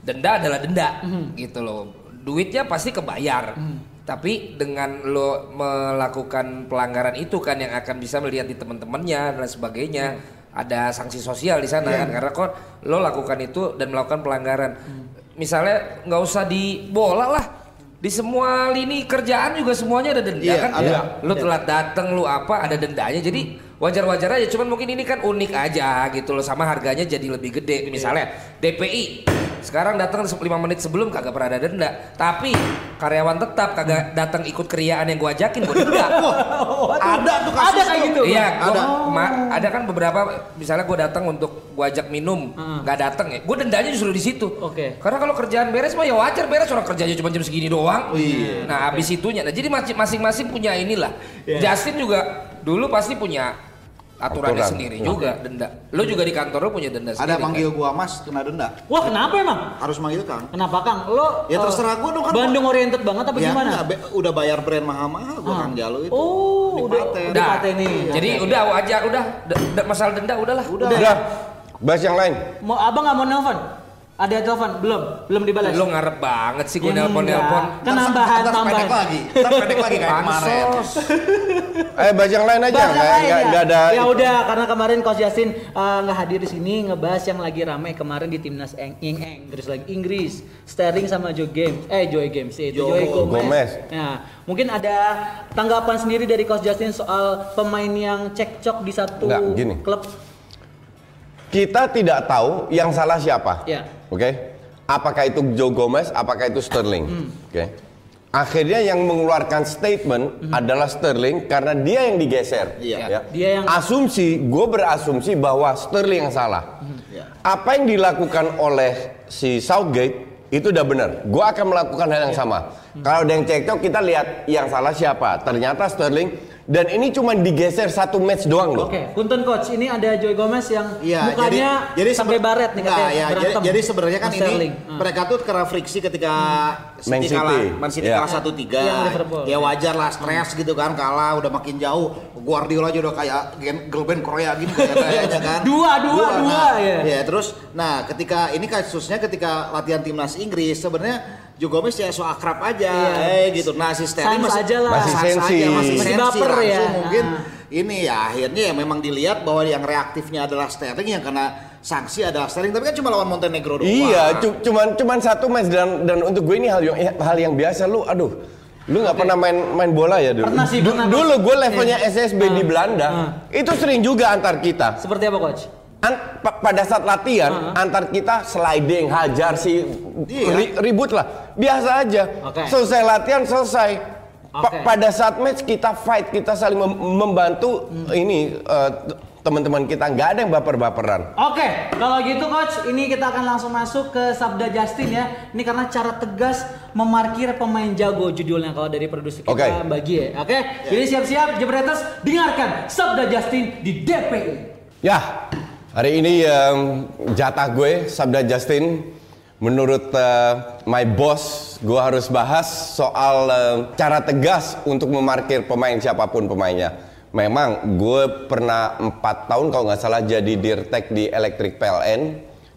denda adalah denda hmm. gitu loh. Duitnya pasti kebayar. Hmm. Tapi dengan lo melakukan pelanggaran itu kan yang akan bisa melihat di teman-temannya dan sebagainya. Hmm. Ada sanksi sosial di sana hmm. kan karena kok lo lakukan itu dan melakukan pelanggaran. Hmm. Misalnya nggak usah di bola lah. Di semua lini kerjaan juga semuanya ada denda yeah, kan. Ada. Lo telat datang lo apa ada dendanya. Jadi wajar-wajar aja, cuman mungkin ini kan unik aja gitu loh, sama harganya jadi lebih gede. Misalnya D P I sekarang datang lima menit sebelum kagak pernah ada denda, tapi karyawan tetap kagak datang ikut keriaan yang gua ajakin gua denda. Ada tuh ada kayak gitu. Iya, ada. Ma, ada kan beberapa misalnya gue datang untuk gue ajak minum, nggak hmm. datang ya. Gue dendanya justru di situ. Oke. Okay. Karena kalau kerjaan beres mah ya wajar beres, orang kerjanya cuma jam segini doang. Oh, iya. Nah, habis okay. itunya. Nah, jadi masing-masing punya inilah. Yeah. Justin juga dulu pasti punya aturannya aturan. Sendiri wah. Juga denda. Lo juga di kantor lo punya denda sendiri. Ada manggil kan? Gua mas kena denda. Wah kenapa emang? Harus manggil Kang. Kenapa Kang? Lo ya terserah gua dong kan. Bandung oriented banget apa ya, gimana? Enggak, be- udah bayar brand mahal-mahal gua ah. Kang Jalo itu. Oh udah udah nih. Jadi ya, udah ya. Aja udah d- d- masalah denda udahlah. Udah. Udah. Bahas yang lain. Mau abang nggak mau nelfon? Ada telepon? Belum? Belum dibalas? Lo ngarep banget sih gue nelpon-nelpon. Kenambahan, tambahan. Ntar lagi. Ntar pendek lagi kayak kemarin. Eh, bahas yang lain aja. Bahas yang lain ya? Ada... Ya udah, karena kemarin Coach Justin uh, gak hadir di sini ngebahas yang lagi ramai kemarin di Timnas Eng- Eng- Inggris lagi. Inggris, Sterling sama Joe Gomez. Eh, Joe Gomez. Eh, Joe Gomez. Nah, mungkin ada tanggapan sendiri dari Coach Justin soal pemain yang cekcok di satu Nggak, klub. Kita tidak tahu yang salah siapa, yeah. Oke? Okay? Apakah itu Joe Gomez, apakah itu Sterling, mm. Oke? Okay? Akhirnya yang mengeluarkan statement mm-hmm. adalah Sterling karena dia yang digeser. Yeah. Yeah. Dia yang... Asumsi, gue berasumsi bahwa Sterling yang salah. Mm-hmm. Yeah. Apa yang dilakukan oleh si Southgate itu udah benar. Gue akan melakukan hal yang yeah. sama. Mm-hmm. Kalau ada yang cekcok kita lihat yang salah siapa. Ternyata Sterling. Dan ini cuma digeser satu match doang loh. Oke, okay. Punten coach, ini ada Joe Gomez yang ya, mukanya jadi, jadi sampai sebe- baret nih katanya. Ya, jadi, jadi sebenarnya kan ini uh. mereka tuh kena friksi ketika hmm. Man City kalah, Man City yeah. kalah satu tiga. Yeah, ya wajar lah stres hmm. gitu kan, kalah udah makin jauh. Guardiola aja udah kayak girl band Korea gitu kayaknya kan. Dua, dua, dua. dua nah, ya. ya terus, nah ketika ini kasusnya ketika latihan timnas Inggris sebenarnya. Joe Gomez ya so akrab aja, yeah. eh, gitu. Nah si Sterling masih, masih sensi, masih sensi, baper ya. Mungkin nah. ini ya akhirnya ya memang dilihat bahwa yang reaktifnya adalah Sterling yang kena sanksi adalah Sterling. Tapi kan cuma lawan Montenegro doang. Iya, c- cuman cuman satu match dan dan untuk gue ini hal yang hal yang biasa lu, aduh. Lu nggak pernah main main bola ya dulu? Pernah sih, pernah. Dulu gue levelnya eh. S S B ah. di Belanda, ah. itu sering juga antar kita. Seperti apa coach? An- pa- pada saat latihan uh-huh. antar kita sliding, hajar si ri- ribut lah, biasa aja. Okay. Selesai latihan selesai. Pa- okay. Pada saat match kita fight, kita saling mem- membantu hmm. ini uh, teman-teman kita nggak ada yang baper-baperan. Oke, okay. Kalau gitu coach, ini kita akan langsung masuk ke sabda Justin ya. Ini karena cara tegas memarkir pemain jago judulnya kalau dari produser kita okay. bagi ya. Oke, okay? yeah. Jadi siap-siap Jebreters dengarkan sabda Justin di D P I. Ya. Hari ini um, jatah gue, sabda Justin. Menurut uh, my boss, gue harus bahas soal uh, cara tegas untuk memarkir pemain siapapun pemainnya. Memang gue pernah empat tahun kalau nggak salah jadi dirtek di Electric P L N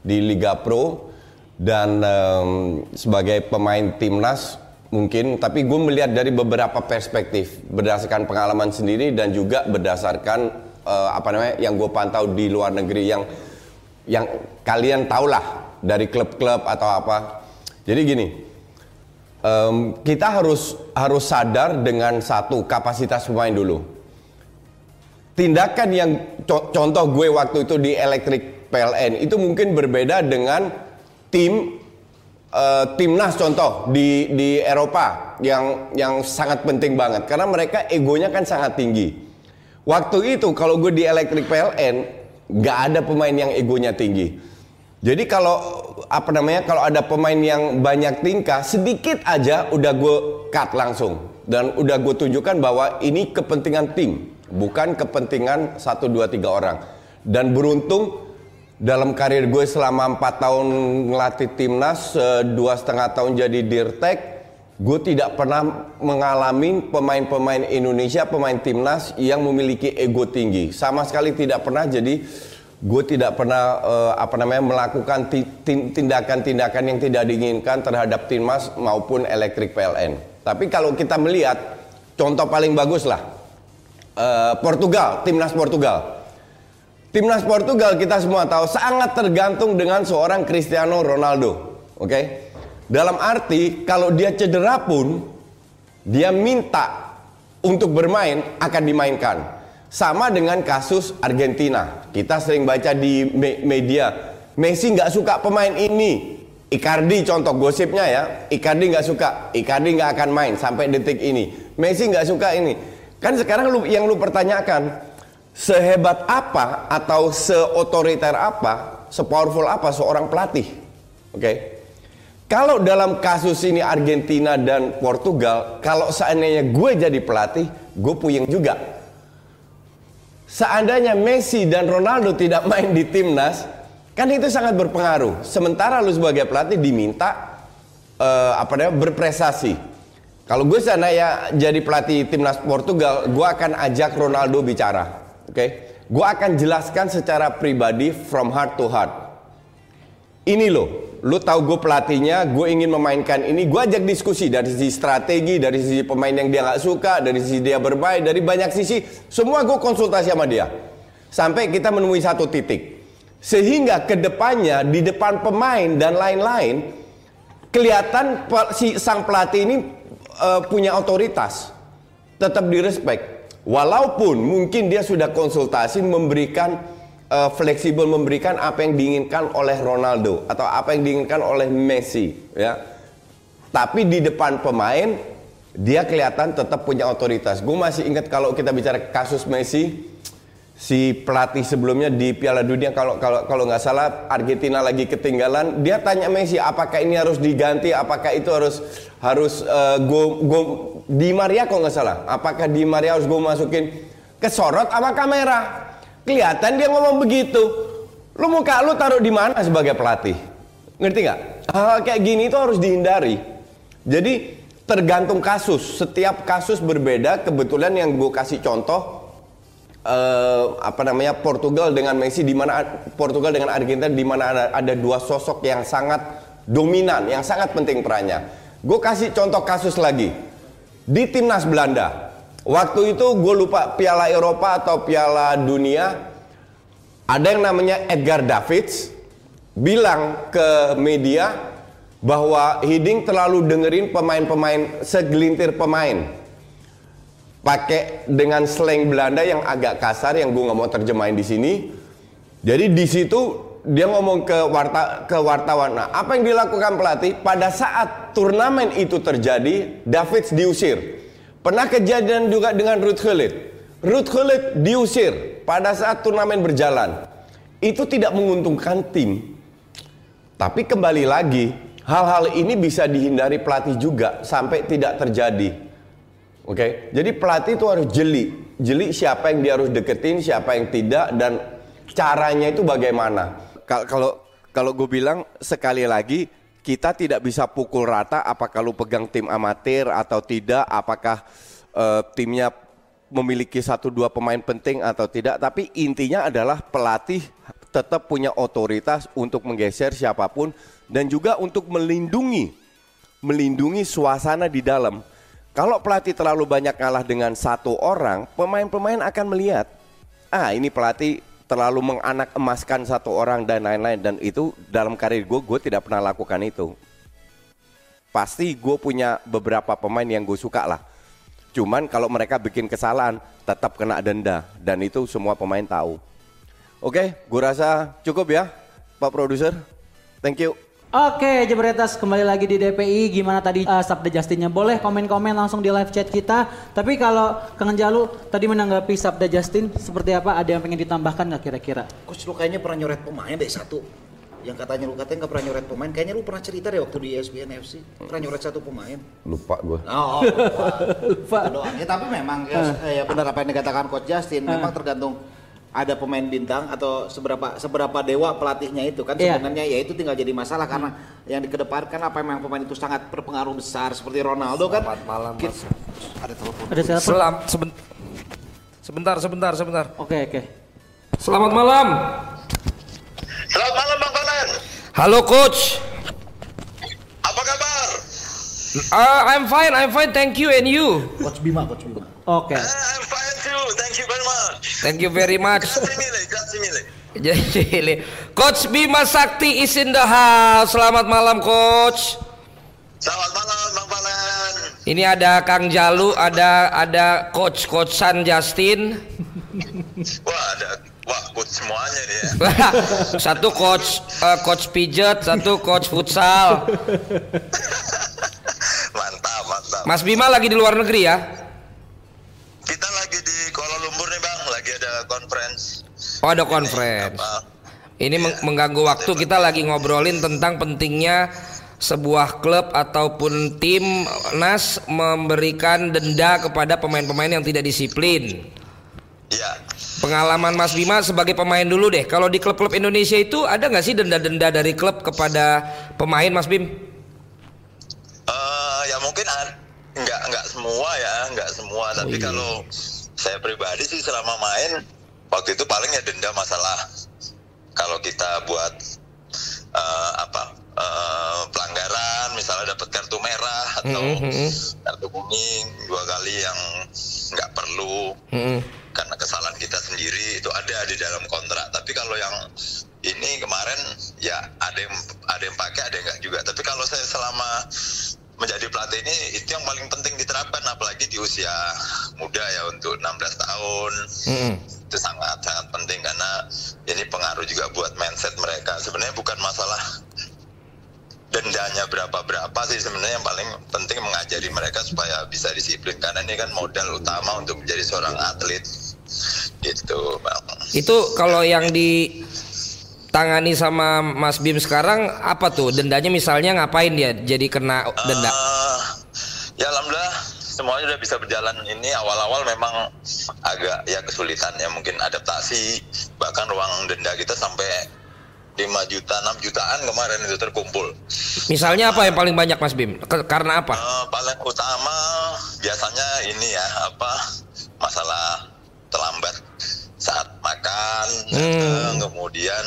di Liga Pro dan um, sebagai pemain timnas mungkin. Tapi gue melihat dari beberapa perspektif berdasarkan pengalaman sendiri dan juga berdasarkan Uh, apa namanya yang gue pantau di luar negeri yang yang kalian tahulah dari klub-klub atau apa. Jadi gini, um, kita harus harus sadar dengan satu kapasitas pemain dulu. Tindakan yang co- contoh gue waktu itu di Electric P L N itu mungkin berbeda dengan tim uh, timnas contoh di di Eropa yang yang sangat penting banget karena mereka egonya kan sangat tinggi. Waktu itu kalau gue di Electric P L N nggak ada pemain yang egonya tinggi. Jadi kalau apa namanya kalau ada pemain yang banyak tingkah sedikit aja udah gue cut langsung dan udah gue tunjukkan bahwa ini kepentingan tim bukan kepentingan satu dua tiga orang. Dan beruntung dalam karir gue selama empat tahun ngelatih timnas dua setengah tahun jadi dirtek. Gue tidak pernah mengalami pemain-pemain Indonesia, pemain timnas yang memiliki ego tinggi. Sama sekali tidak pernah, jadi gue tidak pernah uh, apa namanya melakukan tindakan-tindakan yang tidak diinginkan terhadap timnas maupun Electric P L N. Tapi kalau kita melihat, contoh paling bagus lah, uh, Portugal, timnas Portugal. Timnas Portugal kita semua tahu sangat tergantung dengan seorang Cristiano Ronaldo, oke? Okay? Dalam arti kalau dia cedera pun dia minta untuk bermain akan dimainkan. Sama dengan kasus Argentina. Kita sering baca di me- media Messi nggak suka pemain ini. Icardi contoh gosipnya ya. Icardi nggak suka. Icardi nggak akan main sampai detik ini. Messi nggak suka ini. Kan sekarang lu, yang lu pertanyakan, sehebat apa atau seotoriter apa, sepowerful apa seorang pelatih? Oke. Okay? Kalau dalam kasus ini Argentina dan Portugal, kalau seandainya gue jadi pelatih, gue puyeng juga. Seandainya Messi dan Ronaldo tidak main di Timnas, kan itu sangat berpengaruh. Sementara lu sebagai pelatih diminta uh, apa namanya berprestasi. Kalau gue seandainya jadi pelatih Timnas Portugal, gue akan ajak Ronaldo bicara. Oke, okay? Gue akan jelaskan secara pribadi from heart to heart. Ini loh. Lu tahu gue pelatihnya, gue ingin memainkan ini. Gue ajak diskusi dari sisi strategi, dari sisi pemain yang dia gak suka, dari sisi dia bermain, dari banyak sisi. Semua gue konsultasi sama dia. Sampai kita menemui satu titik. Sehingga kedepannya, di depan pemain dan lain-lain, kelihatan si sang pelatih ini uh, punya otoritas. Tetap direspek. Walaupun mungkin dia sudah konsultasi memberikan Uh, fleksibel, memberikan apa yang diinginkan oleh Ronaldo atau apa yang diinginkan oleh Messi, ya. Tapi di depan pemain dia kelihatan tetap punya otoritas. Gue masih ingat kalau kita bicara kasus Messi, si pelatih sebelumnya di Piala Dunia, kalau kalau kalau nggak salah Argentina lagi ketinggalan, dia tanya Messi apakah ini harus diganti, apakah itu harus harus uh, go, go Di Maria kalau nggak salah, apakah Di Maria harus gue masukin, kesorot sama kamera. Kelihatan dia ngomong begitu. Lu muka lu taruh di mana sebagai pelatih? Ngerti nggak? Hal kayak gini itu harus dihindari. Jadi tergantung kasus. Setiap kasus berbeda. Kebetulan yang gue kasih contoh eh, apa namanya Portugal dengan Messi, di mana Portugal dengan Argentina, di mana ada, ada dua sosok yang sangat dominan, yang sangat penting perannya. Gue kasih contoh kasus lagi di timnas Belanda. Waktu itu gue lupa Piala Eropa atau Piala Dunia, ada yang namanya Edgar Davids bilang ke media bahwa Hiding terlalu dengerin pemain-pemain, segelintir pemain, pakai dengan slang Belanda yang agak kasar yang gue nggak mau terjemahin di sini. Jadi di situ dia ngomong ke warta, ke wartawan. Nah, apa yang dilakukan pelatih pada saat turnamen itu terjadi? Davids diusir. Pernah kejadian juga dengan Ruud Gullit. Ruud Gullit diusir pada saat turnamen berjalan. Itu tidak menguntungkan tim. Tapi kembali lagi, hal-hal ini bisa dihindari pelatih juga sampai tidak terjadi. Oke, jadi pelatih itu harus jeli. Jeli siapa yang dia harus deketin, siapa yang tidak, dan caranya itu bagaimana. Kalau kalau gue bilang sekali lagi, kita tidak bisa pukul rata apakah lu pegang tim amatir atau tidak, apakah uh, timnya memiliki satu dua pemain penting atau tidak. Tapi intinya adalah pelatih tetap punya otoritas untuk menggeser siapapun dan juga untuk melindungi melindungi suasana di dalam. Kalau pelatih terlalu banyak kalah dengan satu orang, pemain-pemain akan melihat, ah ini pelatih terlalu menganak emaskan satu orang dan lain-lain. Dan itu dalam karir gue, gue tidak pernah lakukan itu. Pasti gue punya beberapa pemain yang gue suka lah. Cuman kalau mereka bikin kesalahan, tetap kena denda. Dan itu semua pemain tahu. Oke, gue rasa cukup ya Pak Produser. Thank you. Oke, Jebretas kembali lagi di D P I. Gimana tadi uh, Sabda Justinnya? Boleh komen-komen langsung di live chat kita. Tapi kalau Kang Jalu tadi menanggapi Sabda Justin seperti apa? Ada yang pengen ditambahkan nggak kira-kira? Coach, lu kayaknya pernah nyoret pemain deh satu. Yang katanya lu katanya nggak pernah nyoret pemain. Kayaknya lu pernah cerita deh waktu di E S P N F C. Pernah nyoret satu pemain. Lupa gue. Oh, oh lupa. lupa. Itu doang. Ya tapi memang ya, uh. ya benar apa yang dikatakan Coach Justin. Uh. Memang tergantung ada pemain bintang atau seberapa seberapa dewa pelatihnya itu kan sebenarnya, yeah. Ya itu tinggal jadi masalah karena hmm. yang dikedepankan apa memang pemain itu sangat berpengaruh besar seperti Ronaldo. Selamat kan malam, Mas. Ada telepon. Ada telepon. Selam, seben, sebentar sebentar sebentar. Oke okay, oke. Okay. Selamat malam. Selamat malam Bang Tonan. Halo Coach. Apa kabar? Uh, I'm fine, I'm fine. Thank you and you. Coach Bima, Coach Bima. Oke. Okay. I'm fine too. Thank you very much. Thank you very much. Coach Bima Sakti is in the house. Selamat malam, Coach. Selamat malam, Bang Palan. Ini ada Kang Jalu, ada ada Coach Coachan Justin. Wah, ada wah coach semuanya dia. Satu coach uh, coach pijet, satu coach futsal. Mantap, mantap. Mas Bima lagi di luar negeri ya? Kita conference. Oh, ada conference. Ini, ini ya, mengganggu waktu. Kita lagi ngobrolin tentang pentingnya sebuah klub ataupun tim nas memberikan denda kepada pemain-pemain yang tidak disiplin. Ya. Pengalaman Mas Bima sebagai pemain dulu deh. Kalau di klub-klub Indonesia itu ada nggak sih denda-denda dari klub kepada pemain, Mas Bim? Uh, ya mungkin nggak nggak semua ya, nggak semua. Tapi oh, iya. kalau saya pribadi sih selama main waktu itu paling ya denda masalah kalau kita buat uh, apa uh, pelanggaran, misalnya dapat kartu merah atau mm-hmm. kartu kuning dua kali yang nggak perlu. Mm-hmm. Karena kesalahan kita sendiri itu ada di dalam kontrak. Tapi kalau yang ini kemarin ya ada yang ada yang pakai, ada yang nggak juga. Tapi kalau saya selama menjadi pelatih ini itu yang paling penting diterapkan, apalagi di usia muda ya, untuk enam belas tahun mm. itu sangat sangat penting karena ini pengaruh juga buat mindset mereka. Sebenarnya bukan masalah dendanya berapa-berapa sih, sebenarnya yang paling penting mengajari mereka supaya bisa disiplin, karena ini kan modal utama untuk menjadi seorang atlet gitu Bang. Itu kalau yang ditangani sama Mas Bim sekarang apa tuh dendanya, misalnya ngapain dia jadi kena denda? Uh, ya alhamdulillah semuanya udah bisa berjalan. Ini awal-awal memang agak ya kesulitan ya, mungkin adaptasi, bahkan ruang denda kita sampai lima juta, enam jutaan kemarin itu terkumpul. Misalnya apa yang paling banyak Mas Bim? Ke- karena apa? Uh, paling utama biasanya ini ya, apa masalah terlambat saat makan, hmm. uh, kemudian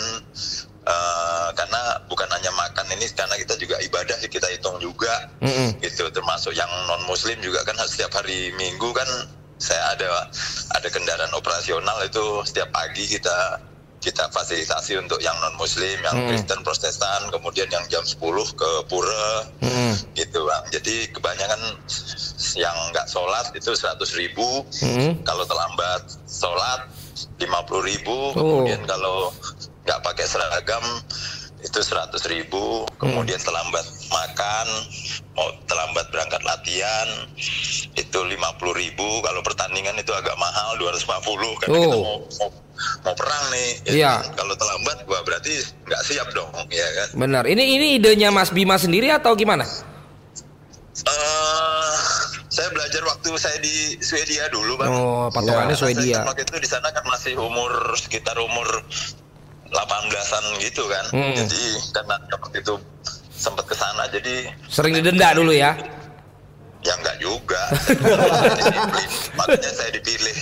uh, karena bukan hanya makan ini, karena kita juga ibadah kita hitung juga, hmm. gitu. Termasuk yang non Muslim juga kan setiap hari Minggu kan saya ada ada kendaraan operasional itu setiap pagi kita. Kita fasilitasi untuk yang non Muslim, yang hmm. Kristen, Protestan, kemudian yang jam sepuluh ke pura, hmm. gitu Bang. Jadi kebanyakan yang nggak sholat itu seratus ribu, hmm. kalau terlambat sholat lima puluh ribu, oh. kemudian kalau nggak pakai seragam itu seratus ribu, kemudian hmm. terlambat makan, mau terlambat berangkat latihan itu lima puluh ribu, kalau pertandingan itu agak mahal dua ratus lima puluh, karena oh. kita mau, mau mau perang nih. Ya. Kalau terlambat gua berarti nggak siap dong, ya kan? Benar. Ini ini idenya Mas Bima sendiri atau gimana? Uh, saya belajar waktu saya di Swedia dulu, Bang. Oh, patokannya ya, Swedia. Waktu itu di sana kan masih umur sekitar umur delapan belasan gitu kan. Hmm. Jadi karena waktu itu sempat ke sana jadi sering didenda dulu ya. Ya enggak juga. Makanya saya dipilih.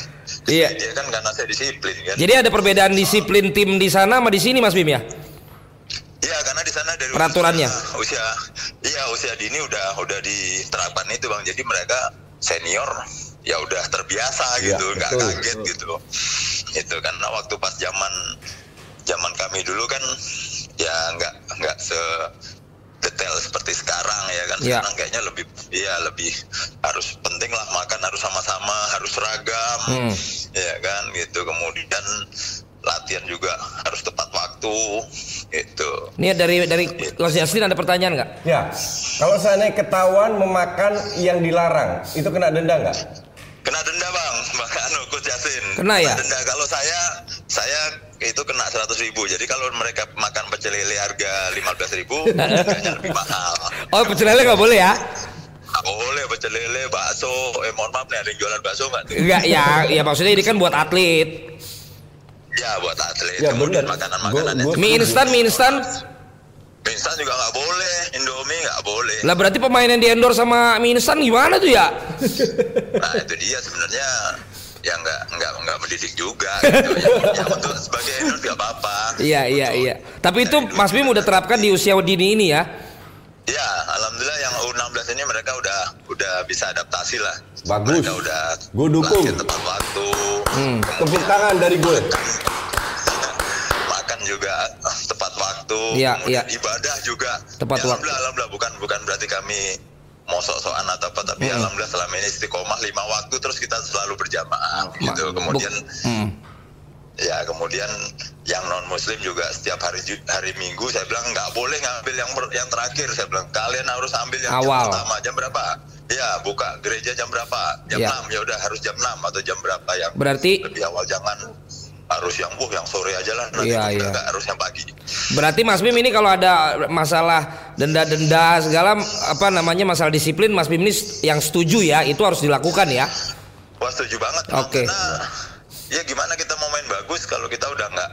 Iya, dia kan karena saya disiplin kan. Jadi ada perbedaan disiplin tim di sana sama di sini Mas Bim ya? Iya, karena di sana dari peraturannya usia iya usia dini udah udah diterapkan itu Bang. Jadi mereka senior ya udah terbiasa gitu, enggak ya, kaget gitu. Itu karena waktu pas zaman zaman kami dulu kan ya enggak enggak se detail seperti sekarang ya kan. Sekarang ya. Kayaknya lebih ya lebih harus penting lah, makan harus sama-sama, harus seragam hmm. ya kan gitu, kemudian latihan juga harus tepat waktu gitu. Ini dari dari Coach gitu. Justin ada pertanyaan nggak? Ya, kalau seandainya ketahuan memakan yang dilarang itu kena denda nggak? Kena denda Bang, makan Coach Justin. Kena ya? Kena denda. Kalau saya saya itu kena seratus ribu. Jadi kalau mereka makan pecel lele harga lima belas ribu, harganya lebih mahal. Oh, pecel lele nggak boleh ya? Nggak boleh pecel lele, bakso. Eh, mohon maaf nih, ada yang jualan bakso nggak? Nggak, ya, ya maksudnya ini kan buat atlet. Ya, buat atlet. Ya, kemudian bener. Makanan-makanan. Bo- bo- mie instan, mie instan. Mie instan juga nggak boleh. Indomie nggak boleh. Lah berarti pemain yang di-endorse sama mie instan gimana tuh ya? Nah, itu dia sebenarnya. Ya nggak nggak nggak mendidik juga gitu. Ya, untuk sebagai endorse nggak apa-apa. Iya iya iya. Tapi itu Mas Bim udah terapkan di usia dini ini ya? Iya, alhamdulillah yang U enam belas ini mereka udah udah bisa adaptasi lah. Bagus. Mereka udah. Gue dukung. Tepat waktu. Hmm. Tepuk tangan dari gue. Makan juga tepat waktu. Iya iya. Ibadah juga. Tepat ya, waktu. Alhamdulillah, alhamdulillah bukan bukan berarti kami mau sok-sokan atau apa, tapi hmm. alhamdulillah selama ini istiqomah lima waktu terus kita selalu berjamaah gitu. Kemudian hmm. ya kemudian yang non Muslim juga setiap hari hari Minggu saya bilang nggak boleh ngambil yang yang terakhir, saya bilang kalian harus ambil yang awal. Jam pertama jam berapa? Ya buka gereja jam berapa? Jam ya. enam ya udah harus jam enam atau jam berapa yang berarti lebih awal jangan. harus yang buh yang sore aja lah, nanti iya, iya. Gak harus yang pagi. Berarti Mas Bim ini kalau ada masalah denda-denda segala apa namanya masalah disiplin, Mas Bim ini yang setuju ya, itu harus dilakukan ya? Wah setuju banget. Oke. Okay. Karena ya gimana kita mau main bagus kalau kita udah nggak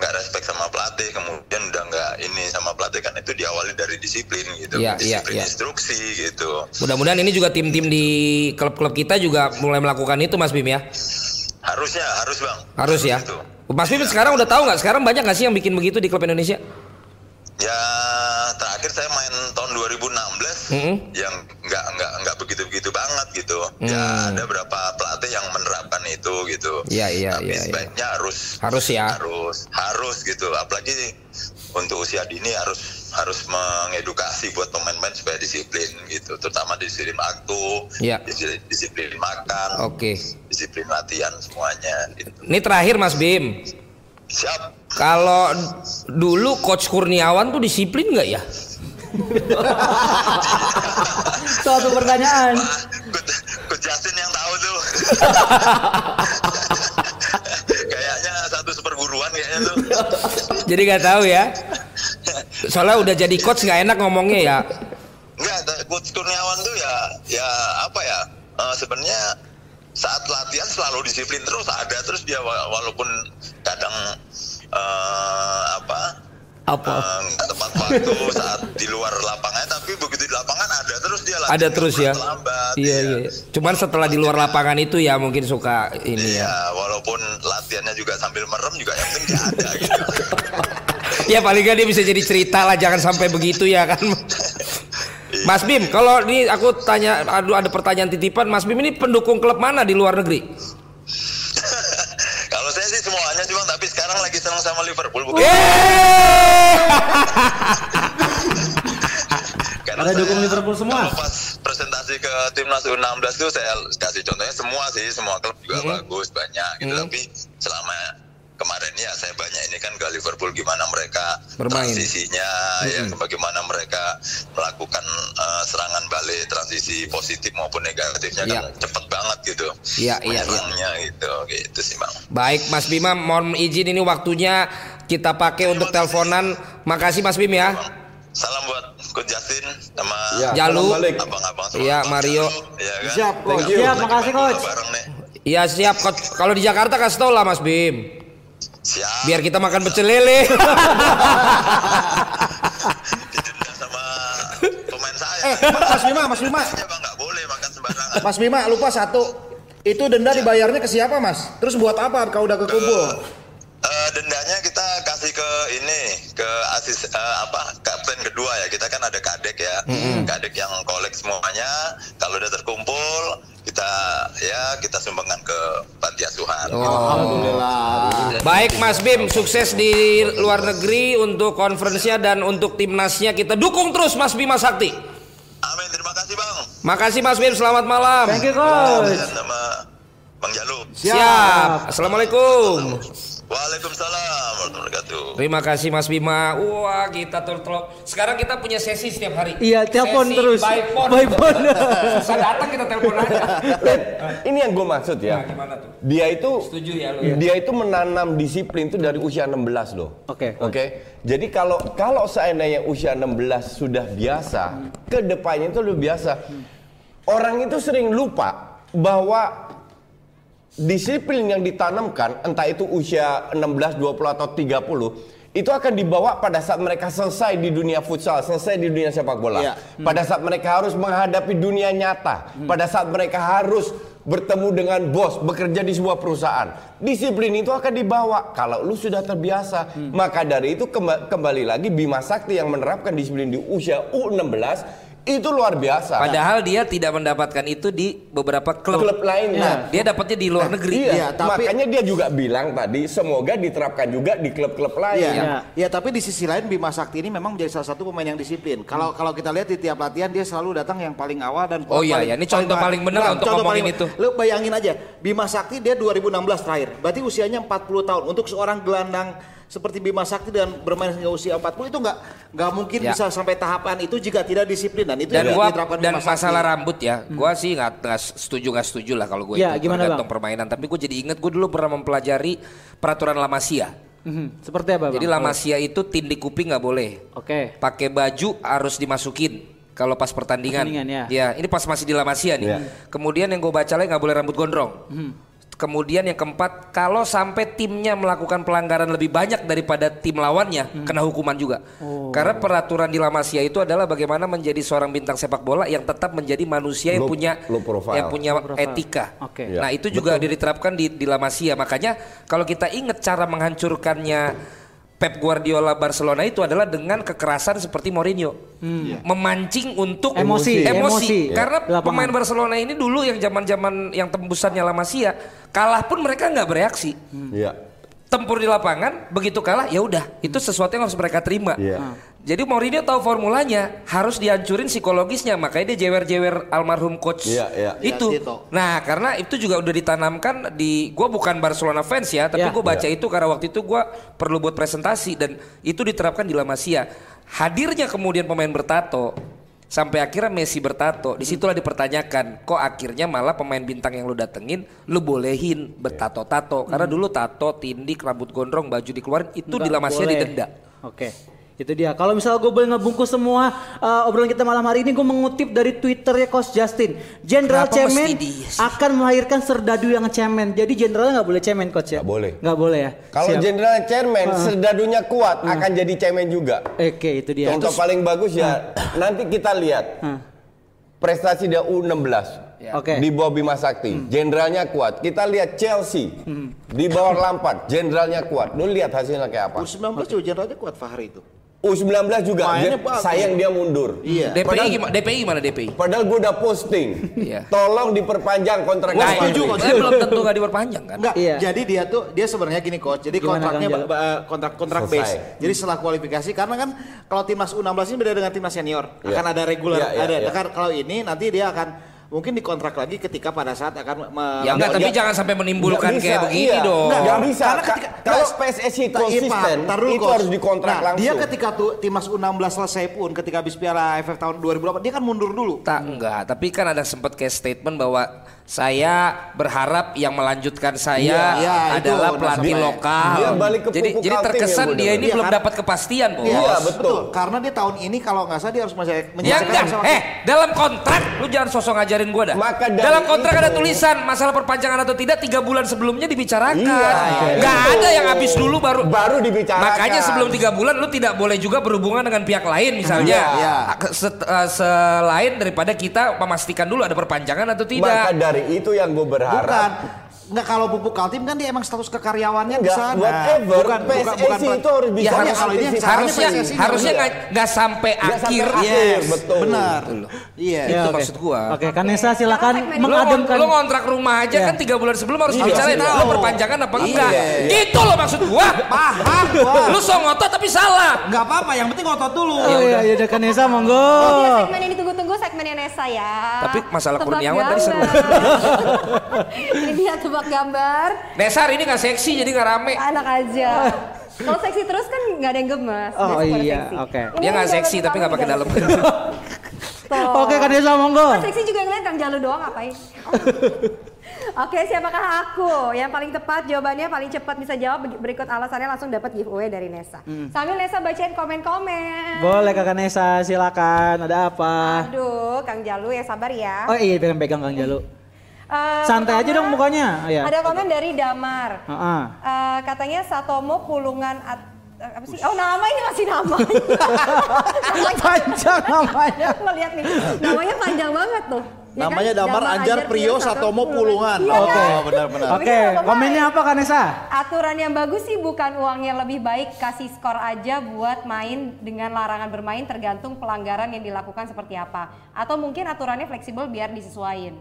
nggak respect sama pelatih, kemudian udah nggak ini sama pelatih, kan itu diawali dari disiplin gitu, ya, disiplin ya, ya. Instruksi gitu. Mudah-mudahan ini juga tim-tim di klub-klub kita juga mulai melakukan itu, Mas Bim ya. Harusnya, harus bang. Harus ya. Gitu. Mas Bim ya. Sekarang udah tahu nggak? Sekarang banyak nggak sih yang bikin begitu di klub Indonesia? Ya terakhir saya main tahun dua ribu enam belas, mm-hmm. yang nggak nggak nggak begitu-begitu banget gitu. Mm. Ya ada berapa pelatih yang menerapkan itu gitu. Iya iya iya. Tapi ya, sebaiknya ya. harus harus ya harus harus gitu. Apalagi untuk usia dini harus harus mengedukasi buat pemain-pemain supaya disiplin gitu. Terutama disiplin waktu, ya. disiplin, disiplin makan, okay. disiplin latihan semuanya. Gitu. Ini terakhir Mas Bim. Siap. Kalau dulu Coach Kurniawan tuh disiplin nggak ya? Suatu pertanyaan. Coach Justin yang tahu tuh. Kayaknya satu seperguruan kayaknya tuh. Jadi nggak tahu ya? Soalnya udah jadi coach nggak enak ngomongnya ya? Nggak, Coach Kurniawan tuh ya, ya apa ya? Uh, Sebenarnya saat latihan selalu disiplin terus ada terus dia walaupun kadang uh, apa apa uh, tepat waktu saat di luar lapangan, tapi begitu di lapangan ada terus dia ada terus ya lambat, iya iya ya. Cuman setelah di luar lapangan itu ya mungkin suka ini ya, ya. Walaupun latihannya juga sambil merem juga yang penting dia ada gitu. Ya paling nggak dia bisa jadi cerita lah, jangan sampai begitu ya kan. Mas Bim, kalau ini aku tanya, aduh ada pertanyaan titipan, Mas Bim ini pendukung klub mana di luar negeri? Kalau saya sih semuanya sih bang, tapi sekarang lagi senang sama Liverpool. Bukan? Ada dukung Liverpool semua. Pas presentasi ke timnas U enam belas itu saya kasih contohnya semua sih, semua klub juga mm-hmm. bagus banyak, gitu. Mm-hmm. Tapi selama kemarin ya saya banyak ini kan ke Liverpool gimana mereka bermain. Transisinya mm-hmm. ya bagaimana mereka melakukan uh, serangan balik, transisi positif maupun negatifnya yeah. kan cepet banget gitu yeah, yeah, yeah. gitu gitu sih bang. Baik Mas Bima, mohon izin ini waktunya kita pakai untuk teleponan. Makasih Mas Bim ya. Salam buat Coach Justin sama ya, Jalu, abang-abang semua. Iya Mario. Iya kan? Siap Coach. Siap, makasih Coach. Iya siap Coach. Kalau di Jakarta kasih tau lah Mas Bim. Siap. Biar kita makan pecel lele. Didenda sama pemain saya. Eh, Mas Bima, Mas Bima. Enggak boleh makan sembarangan. Mas Bima lupa satu. Itu denda ya. Dibayarnya ke siapa, Mas? Terus buat apa kalau udah kekumpul? Uh, dendanya kita kasih ke ini, ke asis uh, apa? Kapten kedua ya. Kita kan ada kadek ya. Mm-hmm. Kadek yang kolek semuanya. Kalau udah terkumpul kita ya kita sumbangkan ke panti asuhan. Oh. Alhamdulillah. Baik Mas Bim, sukses di luar negeri untuk konferensinya dan untuk timnasnya, kita dukung terus Mas Bima Sakti. Amin, terima kasih Bang. Makasih Mas Bim, selamat malam. Thank you Coach. Sama Bang Jalu. Siap. Assalamualaikum. Waalaikumsalam warahmatullahi wabarakatuh. Terima kasih Mas Bima. Wah, kita tertelok. Sekarang kita punya sesi setiap hari. Iya, telepon terus. By phone. By phone. Susah datang kita telepon aja. Ini yang gue maksud ya. Nah, gimana tuh? Dia itu setuju ya lo. Dia itu menanam disiplin itu dari usia enam belas loh. Oke. Okay. Oke. Okay? Jadi kalau kalau seandainya usia enam belas sudah biasa, ke depannya itu lebih biasa. Orang itu sering lupa bahwa disiplin yang ditanamkan, entah itu usia enam belas, dua puluh, atau tiga puluh, itu akan dibawa pada saat mereka selesai di dunia futsal, selesai di dunia sepak bola. Ya. Hmm. Pada saat mereka harus menghadapi dunia nyata, hmm. pada saat mereka harus bertemu dengan bos, bekerja di sebuah perusahaan. Disiplin itu akan dibawa kalau lu sudah terbiasa. Hmm. Maka dari itu kemba- kembali lagi Bima Sakti yang menerapkan disiplin di usia U enam belas, itu luar biasa. Padahal dia tidak mendapatkan itu di beberapa klub, klub lainnya. Nah, dia dapatnya di luar nah, negeri. Iya, ya, tapi makanya dia juga bilang tadi semoga diterapkan juga di klub-klub lain. Iya, nah, ya, tapi di sisi lain Bima Sakti ini memang menjadi salah satu pemain yang disiplin. Kalau hmm. kalau kita lihat di tiap latihan dia selalu datang yang paling awal dan oh iya, paling, ya, ini contoh paling benar nah, untuk ngomongin paling, itu. Lu bayangin aja, Bima Sakti dia dua ribu enam belas terakhir. Berarti usianya empat puluh tahun untuk seorang gelandang seperti Bima Sakti dan bermain hingga usia empat puluh itu nggak nggak mungkin ya. Bisa sampai tahapan itu jika tidak disiplin dan itu dan gua, dan masalah rambut ya hmm. Gua sih nggak setuju nggak setuju lah kalau gue ya, itu tergantung permainan, tapi gue jadi inget gue dulu pernah mempelajari peraturan La Masia. Mm-hmm. Seperti apa, Bang? Jadi La Masia itu tindik kuping nggak boleh. Oke. Okay. Pakai baju harus dimasukin. Kalau pas pertandingan, pertandingan ya. Ya, ini pas masih di La Masia nih. Yeah. Kemudian yang gue baca lagi nggak boleh rambut gondrong. Mm. Kemudian yang keempat, kalau sampai timnya melakukan pelanggaran lebih banyak daripada tim lawannya, hmm. kena hukuman juga. Oh. Karena peraturan di La Masia itu adalah bagaimana menjadi seorang bintang sepak bola yang tetap menjadi manusia yang low, punya low yang punya etika. Okay. Ya. Nah itu juga betul. Diterapkan di, di La Masia. Makanya kalau kita ingat cara menghancurkannya Pep Guardiola Barcelona itu adalah dengan kekerasan seperti Mourinho. Hmm. Memancing untuk emosi, emosi. emosi. Karena ya. Pemain Barcelona ini dulu yang zaman-zaman yang tembusannya La Masia, kalah pun mereka nggak bereaksi. Hmm. Ya. Tempur di lapangan, begitu kalah ya udah, itu sesuatu yang harus mereka terima. Ya. Hmm. Jadi Mourinho tahu formulanya, harus dihancurin psikologisnya, makanya dia jewer-jewer almarhum coach ya, ya. Itu. Ya, nah, karena itu juga udah ditanamkan di, gue bukan Barcelona fans ya, tapi ya. Gue baca ya. Itu karena waktu itu gue perlu buat presentasi dan itu diterapkan di La Masia. Hadirnya kemudian pemain bertato, sampai akhirnya Messi bertato, disitulah dipertanyakan, kok akhirnya malah pemain bintang yang lu datengin, lu bolehin bertato-tato, karena dulu tato, tindik, rambut gondrong, baju dikeluarin, itu nggak di La Masia boleh. Didenda. Oke. Okay. Itu dia. Kalau misalnya gue boleh ngebungkus semua uh, obrolan kita malam hari ini, gue mengutip dari Twitternya Coach Justin. Jenderal cemen akan melahirkan serdadu yang cemen. Jadi jenderalnya nggak boleh cemen, Coach ya? Nggak boleh. Nggak boleh ya? Kalau jenderal cemen, uh. serdadunya kuat, uh. akan jadi cemen juga. Oke, okay, itu dia. Contoh terus, paling bagus ya, uh. nanti kita lihat uh. prestasi dia U enam belas. Yeah. Okay. Di bawah Bima Sakti, hmm. jenderalnya kuat. Kita lihat Chelsea, hmm. di bawah Lampard, jenderalnya kuat. Lu lihat hasilnya kayak apa? U sembilan belas okay. jenderalnya kuat Fahri itu. U sembilan belas juga, dia, sayang dia mundur. Iya. D P I, padahal, gimana, D P I gimana D P I? Padahal gue udah posting, tolong diperpanjang kontrak. Nah, setuju kok, saya belum tentu gak diperpanjang kan? Nggak, iya. Jadi dia tuh, dia sebenarnya gini coach, jadi gimana kontraknya kontrak-kontrak base. Jadi setelah kualifikasi, karena kan kalau timnas U enam belas ini beda dengan timnas senior, yeah. akan ada regular, yeah, yeah, ada. Yeah. Kan, kalau ini nanti dia akan mungkin dikontrak lagi ketika pada saat akan ya enggak, tapi ya, jangan sampai menimbulkan bisa, kayak begini iya, dong. Enggak, enggak bisa. Karena ketika kalau P S S I konsisten itu coach, harus dikontrak nah, langsung. Dia ketika tuh timnas U enam belas selesai pun ketika habis Piala A F F tahun dua ribu delapan dia kan mundur dulu. Tak enggak, tapi kan ada sempat kayak statement bahwa saya berharap yang melanjutkan saya ya, adalah pelatih lokal. Dia balik ke jadi jadi terkesan dia ini ya, belum dapat kepastian, Bos. Iya, betul. betul. Karena dia tahun ini kalau nggak salah dia harus menyelesaikan. Ya enggak, eh dalam kontrak lu jangan sosok ngajarin gua dah. Dalam kontrak itu, ada tulisan masalah perpanjangan atau tidak tiga bulan sebelumnya dibicarakan. Iya, nggak iya, ada yang habis dulu baru baru dibicarakan. Makanya sebelum tiga bulan lu tidak boleh juga berhubungan dengan pihak lain misalnya. Iya, iya. Set, uh, selain daripada kita memastikan dulu ada perpanjangan atau tidak. Maka dari itu yang gue berharap. Bukan, nggak kalau pupuk Kaltim kan dia emang status kekaryawannya di sana. Whatever, bukan, bukan, bukan, itu harus bisa. Ya, harus, harusnya harusnya, harusnya nggak sampai gak akhir. Iya, yes, betul. Benar. Iya, itu okay. maksud gua. Oke, okay, Kanesa silakan okay. mengademkan. Lo ngontrak rumah aja yeah. kan tiga bulan sebelum harus yeah. dibicarain yeah. lo perpanjangan apa yeah. enggak. Yeah. Gitu lo maksud gua. Paham gua. Lo so ngotot tapi salah. Nggak apa-apa, yang penting ngotot dulu. Oh, iya, iya, Kanesa monggo. Oh, segmen ini tunggu-tunggu segmennya Nesa ya. Tapi masalah Kurniawan tadi seru. Ini dia tuh gambar Nesar ini gak seksi jadi gak rame anak aja. Kalau seksi terus kan gak ada yang gemes. Oh iya oke okay. Dia gak seksi tapi gak pakai dalam. Oke Kak Desa monggo. Kalau seksi juga yang lain kan Jalu doang ngapain. Oke okay, siapakah aku yang paling tepat jawabannya paling cepat bisa jawab berikut alasannya langsung dapat giveaway dari Nesa. Hmm. Sambil Nesa bacain komen-komen. Boleh Kakak Nesa silakan ada apa. Aduh Kang Jalu ya sabar ya. Oh iya pegang-pegang Kang Jalu. Uh, santai aja dong mukanya. Ya. Ada komen dari Damar. Uh -uh. Uh, katanya Satomo Pulungan at, uh, apa sih? Oh nama ini masih nama. Panjang namanya. Lo lihat nih, namanya panjang banget tuh. Ya namanya kan? Damar, Damar Anjar, Anjar Priyo Satomo Pulungan. Iya, oke, okay. kan? Benar-benar. Oke, okay. komennya apa Kanesa? Aturan yang bagus sih bukan uangnya lebih baik, kasih skor aja buat main dengan larangan bermain tergantung pelanggaran yang dilakukan seperti apa. Atau mungkin aturannya fleksibel biar disesuaikan.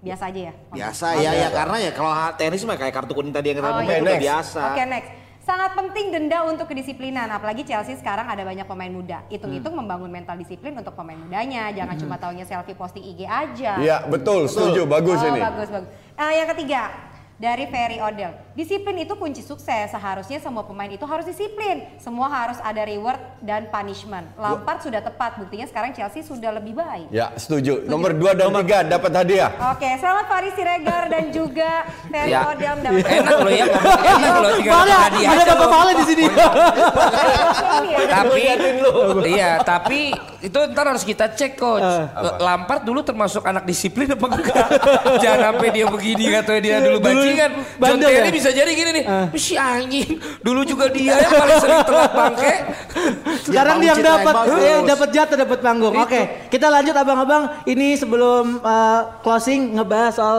Biasa aja ya? Biasa oh, ya, ya, ya karena ya kalau tenis mah kayak kartu kuning tadi yang kita oh, iya. udah biasa. Oke okay, next, sangat penting denda untuk kedisiplinan, apalagi Chelsea sekarang ada banyak pemain muda. Hitung-hitung hmm. membangun mental disiplin untuk pemain mudanya, jangan hmm. cuma taunya selfie posting I G aja. Iya betul, betul, setuju, bagus oh, ini. Bagus, bagus. Uh, yang ketiga, dari Ferry Odell, Disiplin itu kunci sukses. Seharusnya semua pemain itu harus disiplin. Semua harus ada reward dan punishment. Lampard sudah tepat. Buktinya sekarang Chelsea sudah lebih baik. Ya, setuju. setuju. Nomor dua dan tiga dapat hadiah. Oke, selamat Faris Siregar dan juga Ferry Odam dapat. Enak loh ya. Enak loh tiga hadiah. Ada dapat pahala di sini. Tapi iya, tapi itu ntar harus kita cek, coach. Lampard dulu termasuk anak disiplin apa enggak? Jangan sampai dia begini katanya dia dulu bajingan. John Terry bisa jadi gini nih, uh. si anjing. Dulu juga dia yang paling sering telat bangke. Jarang dia yang dapat, yang dapat jatah, dapat panggung. Oke, okay, kita lanjut abang-abang. Ini sebelum uh, closing ngebahas soal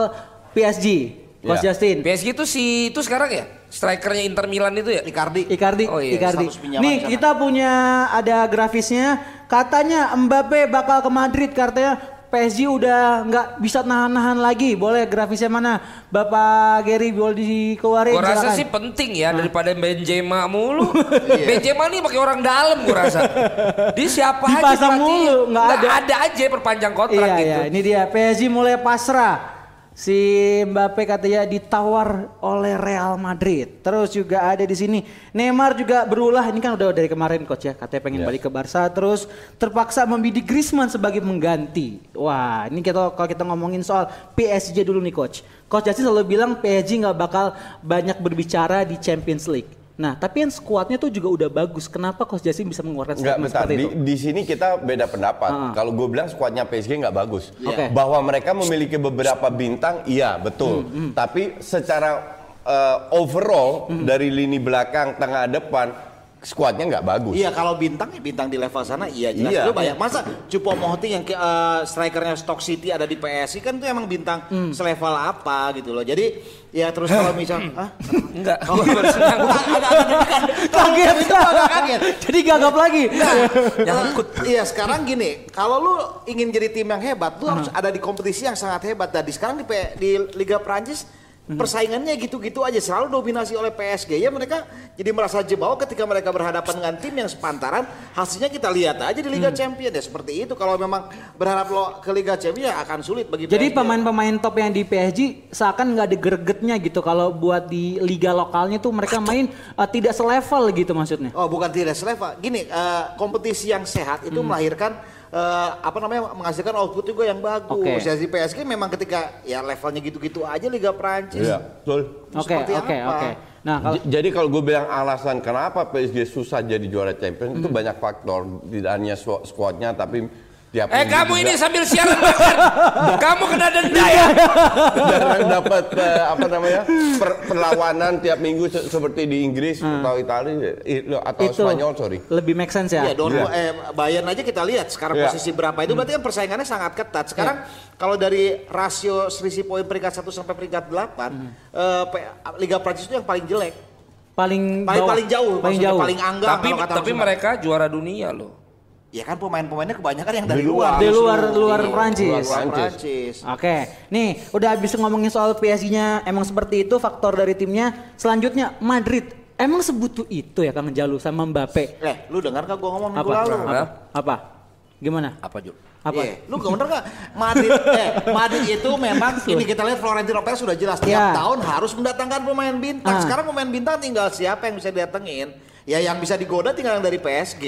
P S G, Coach yeah. Justin. P S G itu si itu sekarang ya, strikernya Inter Milan itu ya, Icardi. Icardi. Oh, iya. Icardi. Nih kita punya ada grafisnya. Katanya Mbappe bakal ke Madrid, katanya. P S G udah nggak bisa nahan-nahan lagi. Boleh grafisnya mana? Bapak Gary boleh dikeluarin. Gue rasa sih penting ya, nah, daripada Benzema mulu. Benzema nih pakai orang dalam gue rasa. Dia siapa dipasang aja mulu, nggak ada. ada aja perpanjang kontrak iya, gitu. Iya. Ini dia P S G mulai pasrah. Si Mbappe katanya ditawar oleh Real Madrid. Terus juga ada di sini Neymar juga berulah. Ini kan udah dari kemarin coach ya, katanya pengen yes. balik ke Barca. Terus terpaksa membidik Griezmann sebagai pengganti. Wah, ini kita kalau kita ngomongin soal P S G dulu nih coach. Coach Justin selalu bilang P S G nggak bakal banyak berbicara di Champions League. Nah, tapi yang skuadnya tuh juga udah bagus. Kenapa Coach Justin bisa mengeluarkan statement seperti itu? Di, di sini kita beda pendapat. Uh -huh. Kalau gue bilang skuadnya P S G nggak bagus. Okay. Bahwa mereka memiliki beberapa bintang, iya betul. Mm -hmm. Tapi secara uh, overall, mm -hmm. dari lini belakang, tengah, depan, skuadnya nggak bagus. Iya, kalau bintang ya bintang di level sana, iya jelas. Iya. Itu banyak. Masa Choupo-Moting yang uh, strikernya Stock City ada di P S I kan tuh emang bintang mm. selevel apa gitu loh. Jadi... ya terus kalau misal, ah enggak, kalau bersenang, kaget, kaget, jadi gagap lagi. Iya sekarang gini, kalau lu ingin jadi tim yang hebat, lu harus ada di kompetisi yang sangat hebat. Tadi sekarang di di Liga Prancis persaingannya gitu-gitu aja, selalu dominasi oleh P S G. Ya mereka jadi merasa jebol ketika mereka berhadapan dengan tim yang sepantaran. Hasilnya kita lihat aja di Liga Champions ya seperti itu. Kalau memang berharap lo ke Liga Champions ya akan sulit bagi P S G. Jadi pemain-pemain top yang di P S G seakan nggak ada gregetnya gitu. Kalau buat di liga lokalnya tuh mereka main uh, tidak selevel gitu maksudnya. Oh bukan tidak selevel. Gini, uh, kompetisi yang sehat itu hmm. melahirkan Uh, apa namanya menghasilkan output juga yang bagus. Okay. Jadi P S G memang ketika ya levelnya gitu-gitu aja Liga Prancis. Iya, betul. Oke, oke, oke. Nah, kalau... jadi kalau gue bilang alasan kenapa P S G susah jadi juara Champions hmm. itu banyak faktor, tidak hanya squadnya tapi tiap eh kamu juga. Ini sambil siaran makan, kamu kena denda ya. Jangan dapat uh, apa namanya per, perlawanan tiap minggu se seperti di Inggris hmm. atau Italia atau itu Spanyol sorry. Lebih make sense ya. Ya don, yeah. eh, Bayern aja kita lihat sekarang yeah. posisi berapa itu berarti kan persaingannya sangat ketat. Sekarang yeah. kalau dari rasio selisih poin peringkat satu sampai peringkat delapan hmm. eh, Liga Prancis itu yang paling jelek, paling paling, paling jauh, paling jauh, paling anggang. Tapi, kata tapi mereka juara dunia loh. Ya kan pemain-pemainnya kebanyakan yang dari luar, dari luar luar Prancis. Oke, nih udah habis ngomongin soal P S G-nya emang seperti itu faktor dari timnya. Selanjutnya Madrid emang sebutu itu ya Kang Jalu sama Mbappe. Eh, lu dengar gak gua ngomong minggu lalu? Apa? Apa? Gimana? Apa Jul? Apa? Yeah. Lu gak bener gak? Madrid, eh, Madrid itu memang ini kita lihat Florentino Perez sudah jelas tiap yeah. tahun harus mendatangkan pemain bintang. Ah. Sekarang pemain bintang tinggal siapa yang bisa didatengin? Ya yang bisa digoda tinggal yang dari P S G.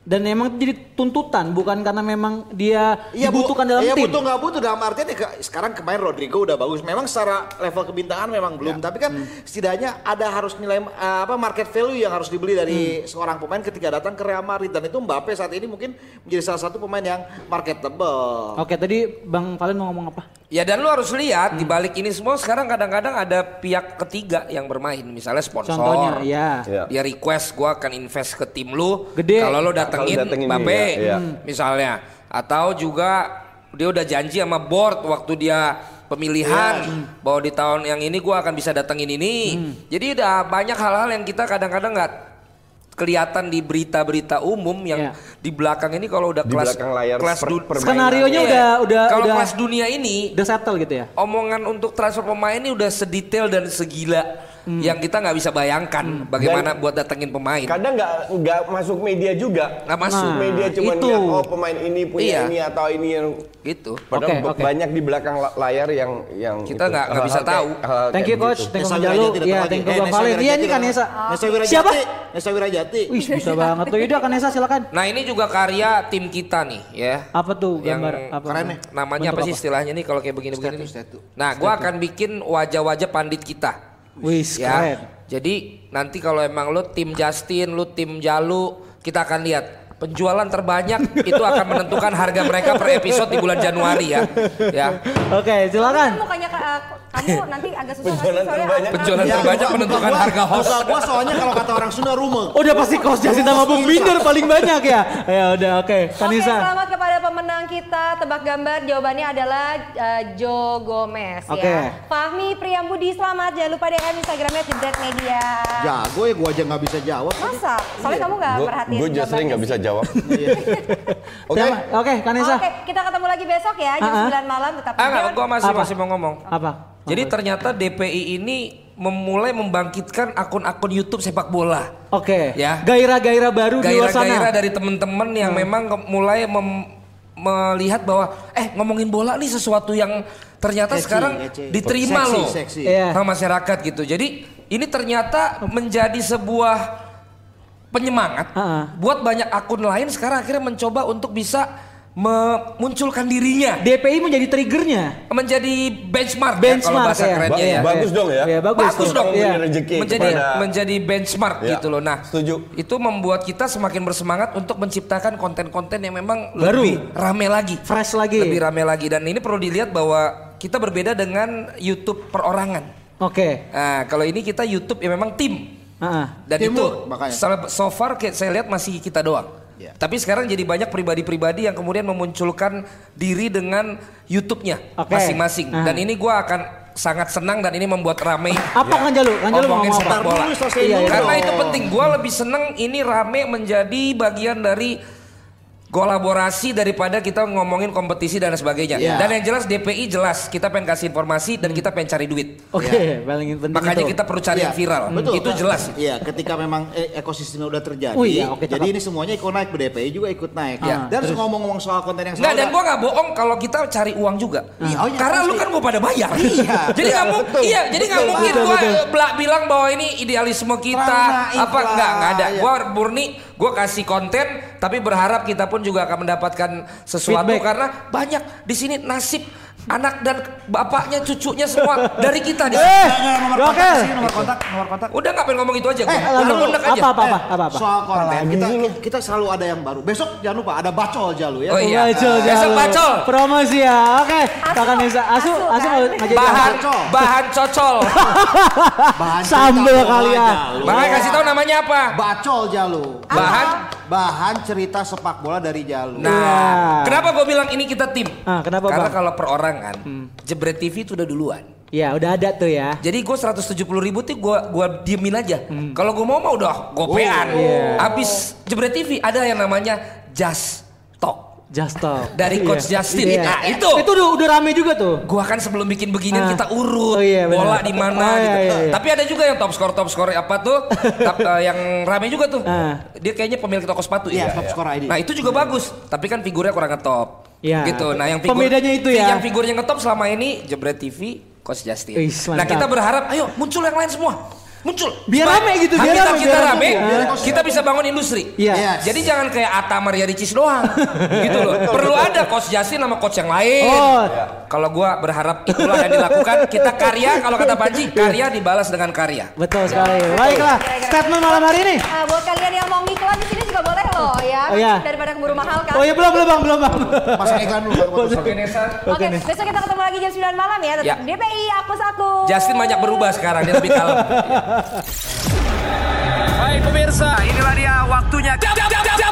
Dan emang jadi tuntutan bukan karena memang dia ya, dibutuhkan bu, dalam ya, tim. Iya butuh nggak butuh dalam artian ya, sekarang kemarin Rodrigo udah bagus. Memang secara level kebintangan memang belum. Ya. Tapi kan hmm. setidaknya ada harus nilai apa market value yang harus dibeli dari hmm. seorang pemain ketika datang ke Real Madrid. Dan itu Mbappe saat ini mungkin menjadi salah satu pemain yang marketable. Oke tadi Bang Valen mau ngomong apa? Ya dan lu harus lihat hmm. di balik ini semua sekarang kadang-kadang ada pihak ketiga yang bermain. Misalnya sponsor. Contohnya ya. Ya, ya request gua akan invest ke tim lu. Gede. Kalau lu datang datengin Mbappe ya, ya. misalnya, atau juga dia udah janji sama board waktu dia pemilihan ya. bahwa di tahun yang ini gue akan bisa datengin ini. Hmm. Jadi udah banyak hal-hal yang kita kadang-kadang nggak kelihatan di berita-berita umum yang ya. di belakang ini kalau udah di kelas kelas skenario nya udah udah kalau udah, kelas dunia ini udah settle gitu ya. Omongan untuk transfer pemain ini udah sedetail dan segila hmm. yang kita nggak bisa bayangkan hmm. bagaimana dan buat datengin pemain. Kadang nggak nggak masuk media juga. Nggak masuk nah, media cuma lihat oh pemain ini punya iya. ini atau ini yang itu. Padahal okay, okay. banyak di belakang layar yang yang kita nggak nggak bisa tahu. Kayak, thank you coach, gitu. Thank you Jalu. Iya, thank you Bang Valen. Iya ini kan Nesa. Nesa Wirajati. Siapa? Nesa Wirajati. Wih, bisa banget tuh. Yaudah kan Nesa silakan. Nah, ini juga karya tim kita nih ya. Apa tuh gambar apa? Namanya apa sih istilahnya nih kalau kayak begini-begini? Nah, gua akan bikin wajah-wajah pandit kita. Wih, ya. Jadi nanti kalau emang lu tim Justin, lu tim Jalu, kita akan lihat penjualan terbanyak itu akan menentukan harga mereka per episode di bulan Januari ya. Ya. Oke, okay, silakan. Kamu mukanya uh, kamu nanti agak susah penjualan terbanyak. Penjualan ya, terbanyak ya, menentukan gua, harga host. Gua soalnya kalau kata orang Sunda rumah. Udah pasti host Justin sama Bung Binder paling banyak ya. Ya udah oke. Okay. Kanisa. Okay, selamat kepada pemenang kita tebak gambar. Jawabannya adalah uh, Joe Gomez okay. ya. Fahmi Priyambudi selamat. Jangan lupa D M Instagramnya Jebret Media. Jago ya gua aja nggak bisa jawab. Masa? Soalnya iya. kamu nggak perhatiin. Gua juga sering nggak bisa jawab. Oke, oke, Kanesa. Oke, kita ketemu lagi besok ya jam sembilan malam tetap. Ah, enggak, gua masih masih mau ngomong. Apa? Jadi ternyata D P I ini memulai membangkitkan akun-akun YouTube sepak bola. Oke. Ya. Gairah-gairah baru di luar sana. Gairah-gairah dari teman-teman yang memang mulai melihat bahwa eh ngomongin bola nih sesuatu yang ternyata sekarang diterima loh sama masyarakat gitu. Jadi ini ternyata menjadi sebuah penyemangat uh-uh. buat banyak akun lain sekarang akhirnya mencoba untuk bisa memunculkan dirinya. D P I menjadi triggernya, menjadi benchmark, benchmark ya, kalau bahasa ya. kerennya ba ya. Bagus dong ya. ya bagus bagus dong. Ya. Menjadi kepada... menjadi benchmark ya. gitu loh. Nah, setuju. Itu membuat kita semakin bersemangat untuk menciptakan konten-konten yang memang baru, lebih rame lagi, fresh lagi, lebih rame lagi. Dan ini perlu dilihat bahwa kita berbeda dengan YouTube perorangan. Oke. Okay. Nah, kalau ini kita YouTube ya memang tim. Uh-huh. Dan Timur, itu makanya. So far saya lihat masih kita doang yeah. Tapi sekarang jadi banyak pribadi-pribadi yang kemudian memunculkan diri dengan YouTube-nya okay. masing-masing uh-huh. Dan ini gue akan sangat senang dan ini membuat ramai. Apa kan Jalu? Kan Jalu ngomongin sepak bola iya, iya, karena iya. itu penting. Gue lebih senang ini ramai menjadi bagian dari kolaborasi daripada kita ngomongin kompetisi dan sebagainya. Yeah. Dan yang jelas D P I jelas kita pengen kasih informasi dan kita pengen cari duit. Oke, okay, yeah. paling penting. Makanya itu. Kita perlu cari yeah. yang viral. Betul, itu kan? Jelas. Iya, yeah, ketika memang ekosistemnya udah terjadi. Oh, yeah, okay, jadi ini semuanya ikut naik, D P I juga ikut naik. Yeah. Dan ngomong-ngomong soal konten yang salah. Nah, dan gua nggak bohong kalau kita cari uang juga. Uh. Oh, karena lu kan gua pada bayar. Iya. Jadi nggak mungkin. Iya, jadi nggak mungkin gua belak bilang bahwa ini idealisme kita. Apa enggak? Nggak ada. Gua murni. Gue kasih konten tapi berharap kita pun juga akan mendapatkan sesuatu feedback. Karena banyak di sini nasib anak dan bapaknya cucunya semua dari kita di sini. Eh, nomor kontak sih, nomor kontak, nomor kontak. Udah ngapain ngomong itu aja gue. Unek-unek aja. Apa apa apa apa. Soal konten kita kita selalu ada yang baru. Besok jangan lupa ada bacol Jalu ya. Oh iya. Besok bacol. Promosi ya. Oke. Kakak Nesa asu asu ngajak bahan bahan cocol. Bahan sambel kalian. Makanya kasih tahu namanya apa? Bacol Jalu. Bahan bahan cerita sepak bola dari Jalu. Nah, kenapa gue bilang ini kita tim? Ah, kenapa? Karena kalau perorangan, hmm. Jebret T V itu udah duluan. Ya, udah ada tuh ya. Jadi gue seratus tujuh puluh ribu tuh gue gue diemin aja. Hmm. Kalau gue mau mah udah gopean. Oh, yeah. Abis Jebret T V ada yang namanya Just Talk. Just Talk dari Coach iya. Justin. Iya. Nah, itu itu udah, udah rame juga tuh. Gua kan sebelum bikin beginian ah. kita urut oh, iya, bola di mana oh, gitu. Iya, iya. Tapi ada juga yang top score top score apa tuh tap, uh, yang rame juga tuh. Ah. Dia kayaknya pemilik toko sepatu iya, ya. Top score I D. Nah, itu juga iya. bagus, tapi kan figurnya kurang ngetop. Iya. Gitu. Nah, yang figur, pembedanya itu ya. Yang figurnya ngetop selama ini Jebret T V, Coach Justin. Is, nah, kita berharap ayo muncul yang lain semua. Muncul biar rame gitu biar kita, rame, kita biar rame, rame biar kita bisa bangun industri yeah. yes. Jadi jangan kayak Atta Maria Ricis doang gitu loh betul, perlu betul. Ada Coach Justin sama coach yang lain oh. yeah. Kalau gue berharap itulah yang dilakukan kita karya kalau kata Panji karya dibalas dengan karya betul sekali yeah. Baiklah statement malam hari ini uh, buat kalian yang mau ngiklan di sini juga boleh loh ya oh, yeah. daripada keburu mahal kan oh ya belum belum bang belum bang masuk iklan dulu oke Nesa oke besok kita ketemu lagi jam sembilan malam ya yeah. D P I aku satu Justin banyak berubah sekarang dia lebih kalem. Hai pemirsa, inilah dia waktunya. Jam, jam, jam, jam.